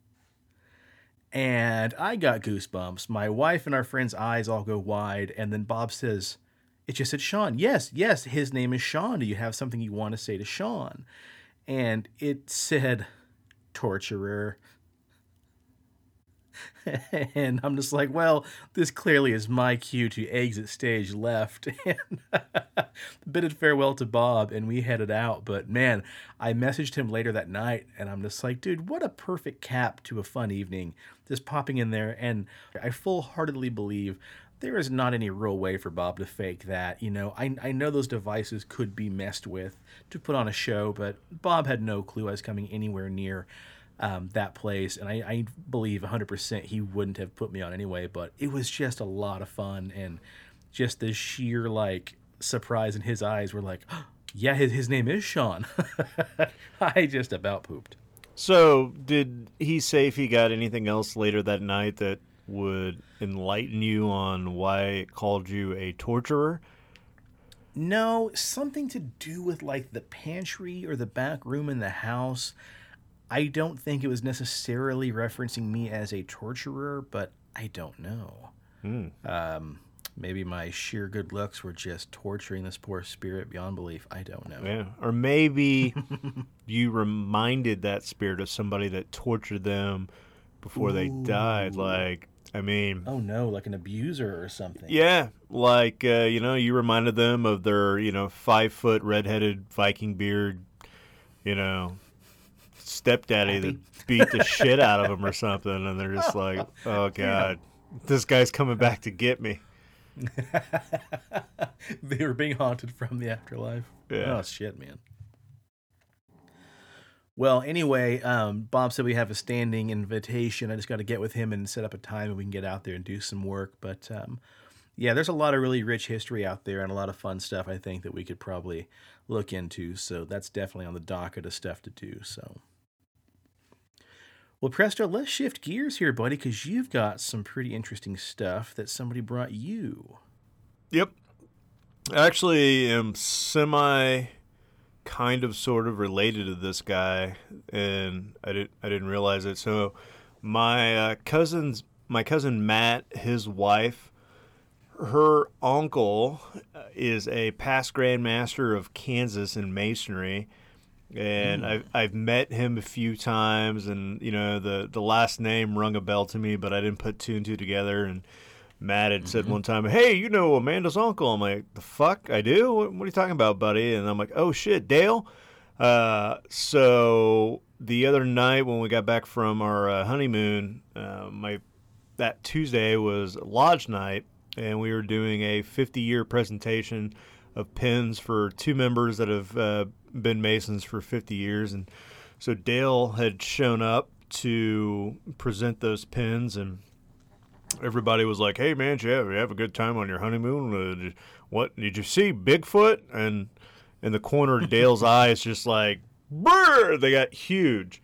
And I got goosebumps. My wife and our friend's eyes all go wide. And then Bob says, it just said Sean. Yes, yes, his name is Sean. Do you have something you want to say to Sean? And it said, torturer. And I'm just like, well, this clearly is my cue to exit stage left. And bidded farewell to Bob, and we headed out. But, man, I messaged him later that night, and I'm just like, dude, what a perfect cap to a fun evening, just popping in there. And I full-heartedly believe there is not any real way for Bob to fake that. You know, I, I know those devices could be messed with to put on a show, but Bob had no clue I was coming anywhere near Um, that place, and I, I believe one hundred percent he wouldn't have put me on anyway, but it was just a lot of fun, and just the sheer, like, surprise in his eyes were like, oh, yeah, his, his name is Sean. I just about pooped. So, did he say if he got anything else later that night that would enlighten you on why it called you a torturer? No, something to do with, like, the pantry or the back room in the house. I don't think it was necessarily referencing me as a torturer, but I don't know. Hmm. Um, maybe my sheer good looks were just torturing this poor spirit beyond belief. I don't know. Yeah. Or maybe you reminded that spirit of somebody that tortured them before Ooh. They died. Like, I mean... Oh, no, like an abuser or something. Yeah. Like, uh, you know, you reminded them of their, you know, five-foot redheaded Viking beard, you know... stepdaddy that beat the shit out of him or something, and they're just like, oh god, this guy's coming back to get me. They were being haunted from the afterlife. Yeah. Oh shit, man. Well, anyway, um Bob said we have a standing invitation. I just got to get with him and set up a time and we can get out there and do some work. But um yeah, there's a lot of really rich history out there and a lot of fun stuff, I think, that we could probably look into. So that's definitely on the docket of stuff to do. So Well, Presto, let's shift gears here, buddy, because you've got some pretty interesting stuff that somebody brought you. Yep. I actually am semi kind of sort of related to this guy, and I didn't I didn't realize it. So my uh, cousin's my cousin Matt, his wife, her uncle is a past Grand Master of Kansas in masonry. And I've, I've met him a few times, and, you know, the, the last name rung a bell to me, but I didn't put two and two together. And Matt had said mm-hmm. one time, hey, you know Amanda's uncle. I'm like, the fuck? I do? What, what are you talking about, buddy? And I'm like, oh, shit, Dale. Uh, so the other night when we got back from our uh, honeymoon, uh, my that Tuesday was lodge night, and we were doing a fifty-year presentation of pins for two members that have uh, been Masons for fifty years. And so Dale had shown up to present those pins, and everybody was like, hey, man, did you have, you have a good time on your honeymoon? Uh, did, what did you see, Bigfoot? And in the corner of Dale's eyes, just like, brr, they got huge.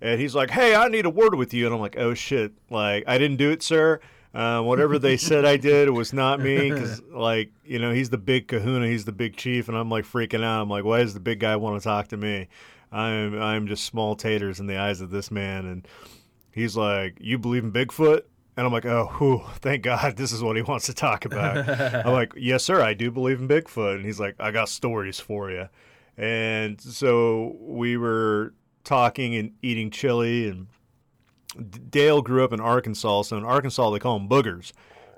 And he's like, hey, I need a word with you. And I'm like, oh, shit, like, I didn't do it, sir. Uh, whatever they said I did, it was not me, because, like, you know, he's the big kahuna, he's the big chief, and I'm, like, freaking out. I'm like, why does the big guy want to talk to me? I'm I'm just small taters in the eyes of this man. And he's like, you believe in Bigfoot? And I'm like, oh, whew, thank God this is what he wants to talk about. I'm like, yes, sir, I do believe in Bigfoot. And he's like, I got stories for you. And so we were talking and eating chili, and Dale grew up in Arkansas, so in Arkansas they call them boogers.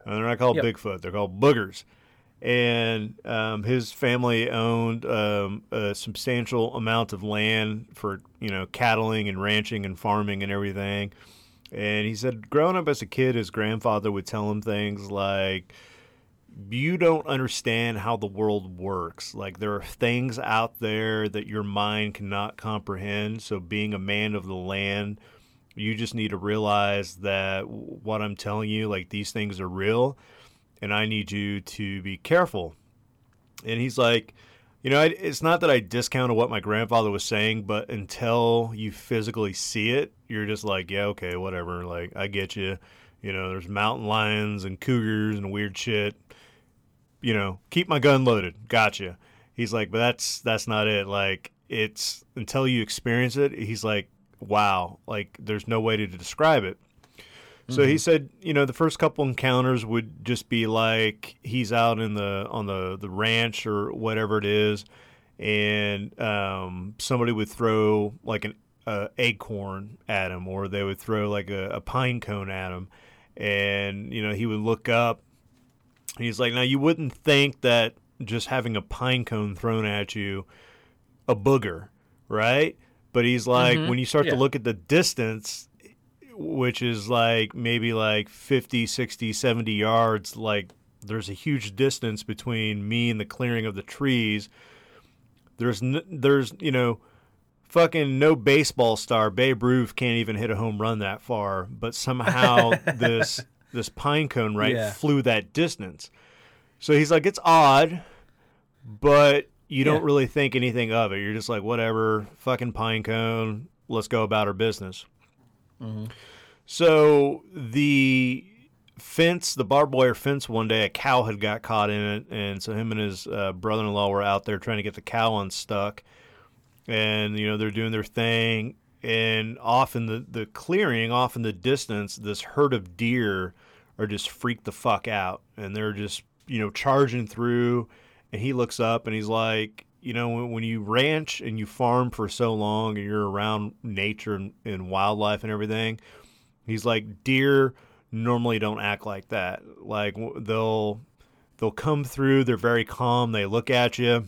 And they're not called yep. Bigfoot, they're called boogers. And um, his family owned um, a substantial amount of land for, you know, cattling and ranching and farming and everything. And he said, growing up as a kid, his grandfather would tell him things like, you don't understand how the world works. Like, there are things out there that your mind cannot comprehend. So being a man of the land, you just need to realize that what I'm telling you, like, these things are real, and I need you to be careful. And he's like, you know, I, it's not that I discounted what my grandfather was saying, but until you physically see it, you're just like, yeah, okay, whatever. Like, I get you. You know, there's mountain lions and cougars and weird shit. You know, keep my gun loaded. Gotcha. He's like, but that's that's not it. Like, it's until you experience it. He's like, wow, like, there's no way to describe it. So mm-hmm. he said, you know, the first couple encounters would just be like, he's out in the on the, the ranch or whatever it is, and um, somebody would throw like an uh, acorn at him, or they would throw like a, a pine cone at him, and, you know, he would look up, and he's like, now you wouldn't think that just having a pine cone thrown at you, a booger, right? But he's like, mm-hmm. when you start yeah. to look at the distance, which is like maybe like fifty, sixty, seventy yards, like, there's a huge distance between me and the clearing of the trees. There's, n- there's you know, fucking no baseball star. Babe Ruth can't even hit a home run that far. But somehow this this pine cone, right, yeah. flew that distance. So he's like, it's odd, but you don't yeah. really think anything of it. You're just like, whatever, fucking pine cone, let's go about our business. Mm-hmm. So the fence, the barbed wire fence one day, a cow had got caught in it, and so him and his uh, brother-in-law were out there trying to get the cow unstuck. And, you know, they're doing their thing, and off in the, the clearing, off in the distance, this herd of deer are just freaked the fuck out, and they're just, you know, charging through. And he looks up and he's like, you know, when, when you ranch and you farm for so long and you're around nature and, and wildlife and everything, he's like, deer normally don't act like that. Like, they'll they'll come through, they're very calm, they look at you,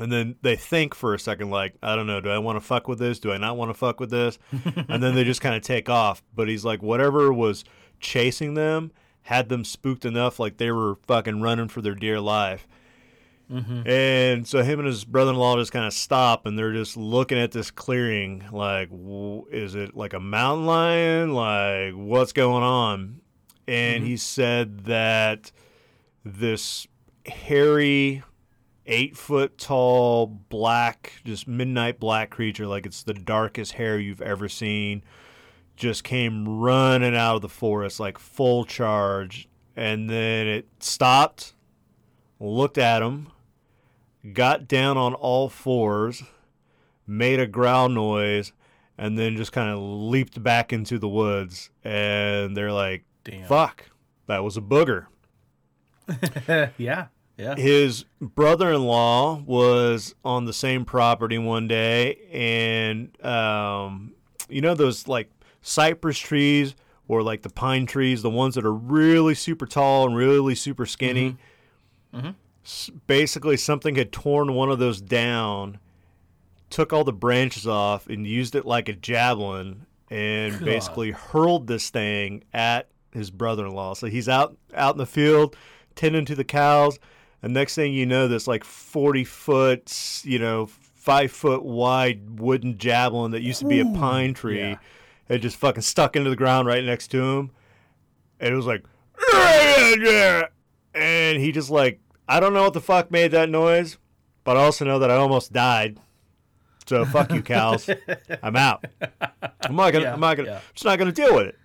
and then they think for a second, like, I don't know, do I want to fuck with this? Do I not want to fuck with this? And then they just kind of take off. But he's like, whatever was chasing them had them spooked enough, like they were fucking running for their dear life. Mm-hmm. And so him and his brother-in-law just kind of stop, and they're just looking at this clearing like, is it like a mountain lion? Like, what's going on? And mm-hmm. he said that this hairy, eight-foot-tall, black, just midnight black creature, like it's the darkest hair you've ever seen, just came running out of the forest, like full charge. And then it stopped, looked at him, got down on all fours, made a growl noise, and then just kind of leaped back into the woods. And they're like, damn. Fuck, that was a booger. Yeah. Yeah. His brother-in-law was on the same property one day, and um, you know those like cypress trees or like the pine trees, the ones that are really super tall and really super skinny? Mm-hmm. Mm-hmm. S- basically, something had torn one of those down, took all the branches off, and used it like a javelin, and God. basically hurled this thing at his brother-in-law. So he's out out in the field tending to the cows. And next thing you know, this like forty foot, you know, five foot wide wooden javelin that used to be a pine tree, yeah. it just fucking stuck into the ground right next to him. And it was like, and he just like, I don't know what the fuck made that noise, but I also know that I almost died. So fuck you, cows. I'm out. I'm not gonna. Yeah, I'm not gonna. Yeah. Just not gonna deal with it.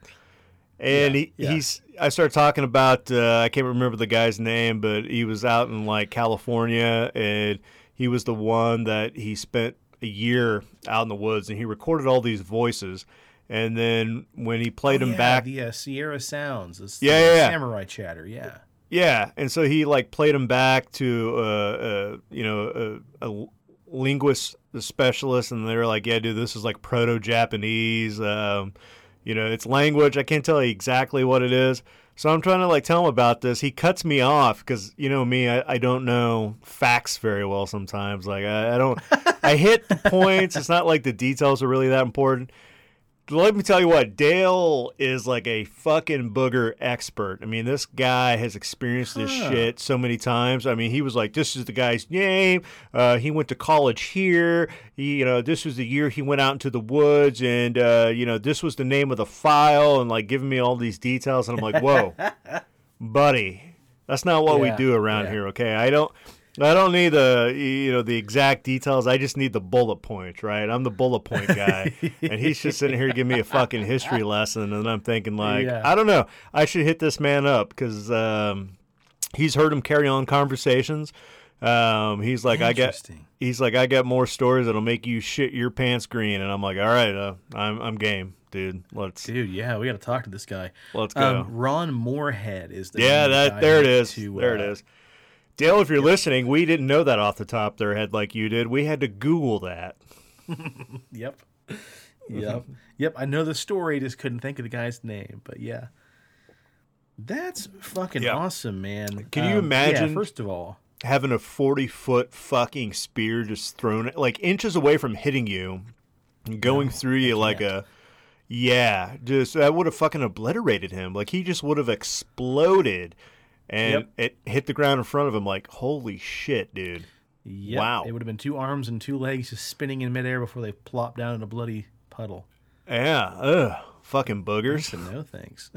And yeah, he, yeah. he's. I started talking about, uh, I can't remember the guy's name, but he was out in like California, and he was the one that he spent a year out in the woods, and he recorded all these voices. And then when he played oh, them yeah, back, the uh, Sierra Sounds, it's yeah, the yeah, samurai chatter, yeah, yeah. And so he like played them back to, uh, uh you know, a, a linguist specialist, and they were like, yeah, dude, this is like proto-Japanese, um, you know, it's language. I can't tell you exactly what it is. So I'm trying to, like, tell him about this. He cuts me off because, you know me, I, I don't know facts very well sometimes. Like, I, I don't – I hit the points. It's not like the details are really that important. Let me tell you what. Dale is, like, a fucking booger expert. I mean, this guy has experienced this huh. shit so many times. I mean, he was like, this is the guy's name. Uh, he went to college here. He, you know, this was the year he went out into the woods. And, uh, you know, this was the name of the file. And, like, giving me all these details. And I'm like, whoa, buddy, that's not what yeah, we do around yeah. here, okay? I don't... I don't need the you know the exact details. I just need the bullet points, right? I'm the bullet point guy, and he's just sitting here giving me a fucking history lesson, and I'm thinking like, yeah. I don't know. I should hit this man up because um, he's heard him carry on conversations. Um, he's like, I got, he's like, I got more stories that'll make you shit your pants green, and I'm like, all right, uh, I'm I'm game. Dude, let's. Dude, yeah, we got to talk to this guy. Let's go. Um, Ron Moorhead is the yeah. That there it is. To, there uh, it is. Dale, if you're listening, we didn't know that off the top of their head like you did. We had to Google that. Yep. Yep. Yep. I know the story, just couldn't think of the guy's name, but yeah. That's fucking yep. awesome, man. Can um, you imagine, yeah, first of all, having a forty-foot fucking spear just thrown, like, inches away from hitting you and going no, through you like a... Yeah. Just that would have fucking obliterated him. Like, he just would have exploded. And yep. it hit the ground in front of him like, holy shit, dude. Yep. Wow. It would have been two arms and two legs just spinning in midair before they plopped down in a bloody puddle. Yeah. Ugh. Fucking boogers. No thanks.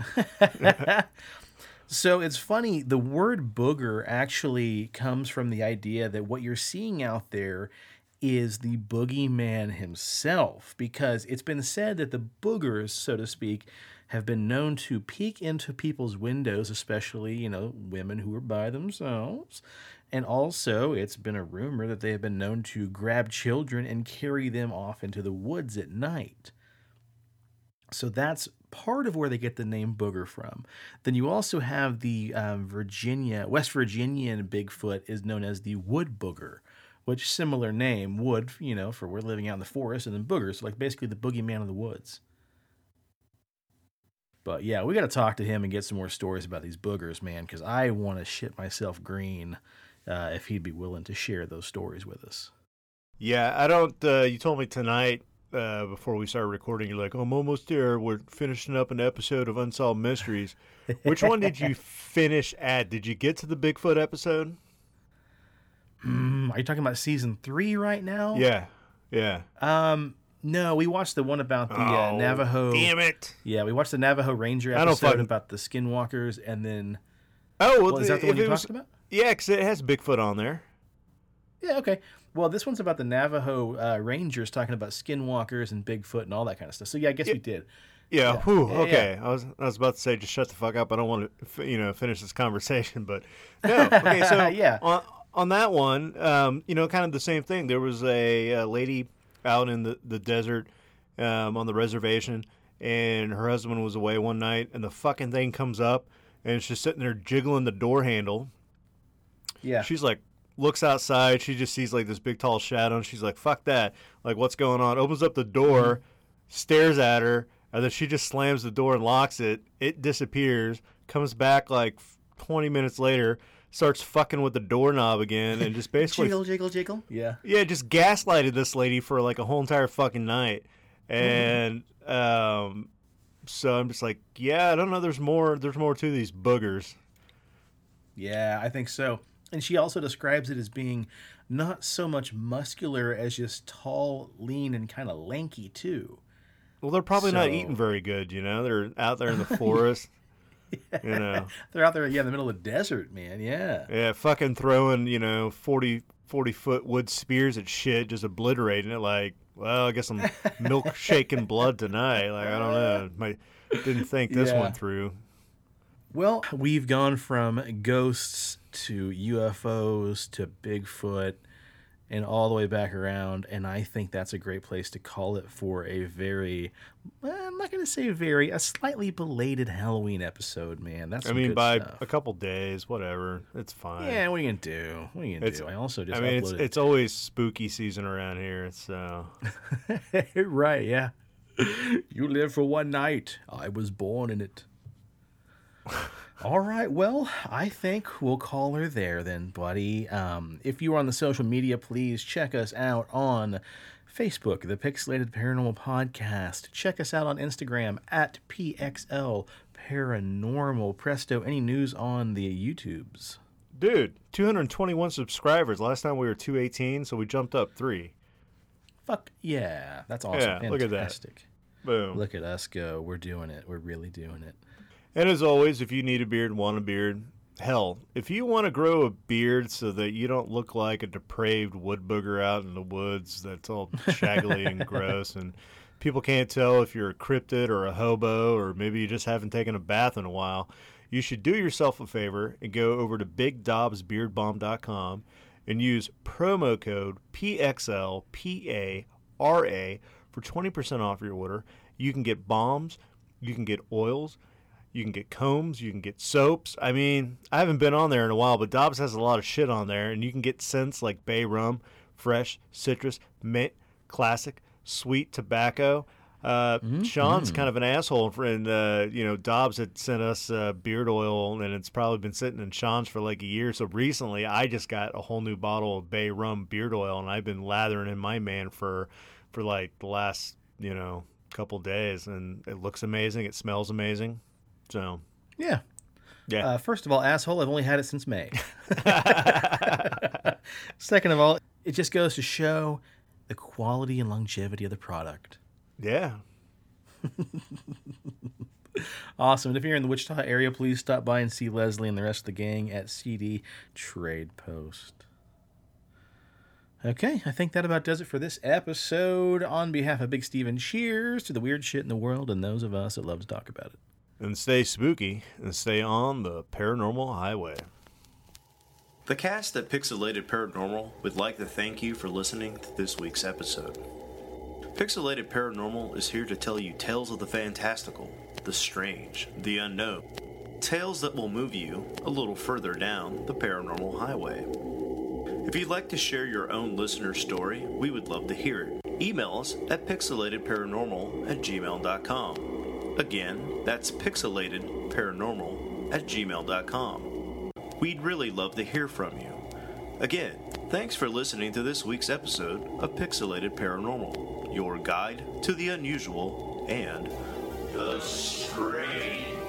So it's funny. The word booger actually comes from the idea that what you're seeing out there is the boogeyman himself, because it's been said that the boogers, so to speak, have been known to peek into people's windows, especially, you know, women who are by themselves. And also, it's been a rumor that they have been known to grab children and carry them off into the woods at night. So that's part of where they get the name booger from. Then you also have the um, Virginia, West Virginian Bigfoot is known as the wood booger, which similar name, wood, you know, for we're living out in the forest, and then booger, so like basically the boogeyman of the woods. But, yeah, we got to talk to him and get some more stories about these boogers, man, because I want to shit myself green uh, if he'd be willing to share those stories with us. Yeah, I don't uh, – you told me tonight uh, before we started recording, you're like, oh, I'm almost there. We're finishing up an episode of Unsolved Mysteries. Which one did you finish at? Did you get to the Bigfoot episode? Mm, are you talking about season three right now? Yeah, yeah. Um – No, we watched the one about the uh, oh, Navajo. Damn it! Yeah, we watched the Navajo Ranger episode fucking... about the skinwalkers, and then oh, well, well, is that the one you was... talked about? Yeah, because it has Bigfoot on there. Yeah, okay. Well, this one's about the Navajo uh, Rangers talking about skinwalkers and Bigfoot and all that kind of stuff. So yeah, I guess yeah. we did. Yeah. yeah. Whew, okay. Yeah. I was I was about to say just shut the fuck up. I don't want to you know finish this conversation, but no. Okay. So yeah. On, on that one, um, you know, kind of the same thing. There was a, a lady out in the the desert um, on the reservation, and her husband was away one night, and the fucking thing comes up, and she's sitting there jiggling the door handle. Yeah. She's like. Looks outside. She just sees like this big tall shadow, and she's like, "Fuck that! Like, what's going on?" Opens up the door, mm-hmm. stares at her, and then she just slams the door and locks it. It disappears. Comes back like twenty minutes later, starts fucking with the doorknob again, and just basically jiggle, jiggle, jiggle. Yeah, yeah. Just gaslighted this lady for like a whole entire fucking night, and mm-hmm. um, so I'm just like, yeah, I don't know. There's more. There's more to these boogers. Yeah, I think so. And she also describes it as being not so much muscular as just tall, lean, and kind of lanky, too. Well, they're probably so... not eating very good, you know? They're out there in the forest, yeah. you know? They're out there, yeah, in the middle of the desert, man, yeah. Yeah, fucking throwing, you know, forty, forty-foot wood spears at shit, just obliterating it like, well, I guess I'm milkshaking blood tonight. Like, I don't know. My, didn't think this yeah. one through. Well, we've gone from ghosts to U F Os to Bigfoot and all the way back around, and I think that's a great place to call it for a very, well, I'm not going to say very, a slightly belated Halloween episode, man. That's I mean, by stuff. A couple days, whatever. It's fine. Yeah, what are you going to do? What are you going to do? I also just I mean, it's, it's always spooky season around here, so. Right, yeah. You live for one night. I was born in it. All right, well, I think we'll call her there then, buddy. Um, if you are on the social media, please check us out on Facebook, the Pixelated Paranormal Podcast. Check us out on Instagram, at P X L Paranormal. Presto, any news on the YouTubes? Dude, two hundred twenty-one subscribers. Last time we were two eighteen, so we jumped up three. Fuck yeah, that's awesome. Yeah, fantastic. Look at that. Boom. Look at us go. We're doing it. We're really doing it. And as always, if you need a beard, want a beard, hell, if you want to grow a beard so that you don't look like a depraved wood booger out in the woods that's all shaggly and gross and people can't tell if you're a cryptid or a hobo or maybe you just haven't taken a bath in a while, you should do yourself a favor and go over to big dobbs beard bomb dot com and use promo code P X L P A R A for twenty percent off your order. You can get bombs, you can get oils, you can get combs, you can get soaps. I mean, I haven't been on there in a while, but Dobbs has a lot of shit on there, and you can get scents like bay rum, fresh, citrus, mint, classic, sweet tobacco. Uh, mm-hmm. Sean's kind of an asshole, and uh, you know, Dobbs had sent us uh, beard oil, and it's probably been sitting in Sean's for like a year. So recently, I just got a whole new bottle of bay rum beard oil, and I've been lathering in my man for, for like the last you know couple days, and it looks amazing, it smells amazing. So, yeah. yeah. Uh, first of all, asshole, I've only had it since May. Second of all, it just goes to show the quality and longevity of the product. Yeah. Awesome. And if you're in the Wichita area, please stop by and see Leslie and the rest of the gang at C D Trade Post. Okay, I think that about does it for this episode. On behalf of Big Steven, cheers to the weird shit in the world and those of us that love to talk about it. And stay spooky, and stay on the paranormal highway. The cast at Pixelated Paranormal would like to thank you for listening to this week's episode. Pixelated Paranormal is here to tell you tales of the fantastical, the strange, the unknown. Tales that will move you a little further down the paranormal highway. If you'd like to share your own listener story, we would love to hear it. Email us at pixelated paranormal at gmail dot com. Again, that's pixelated paranormal at gmail dot com. We'd really love to hear from you. Again, thanks for listening to this week's episode of Pixelated Paranormal, your guide to the unusual and the strange.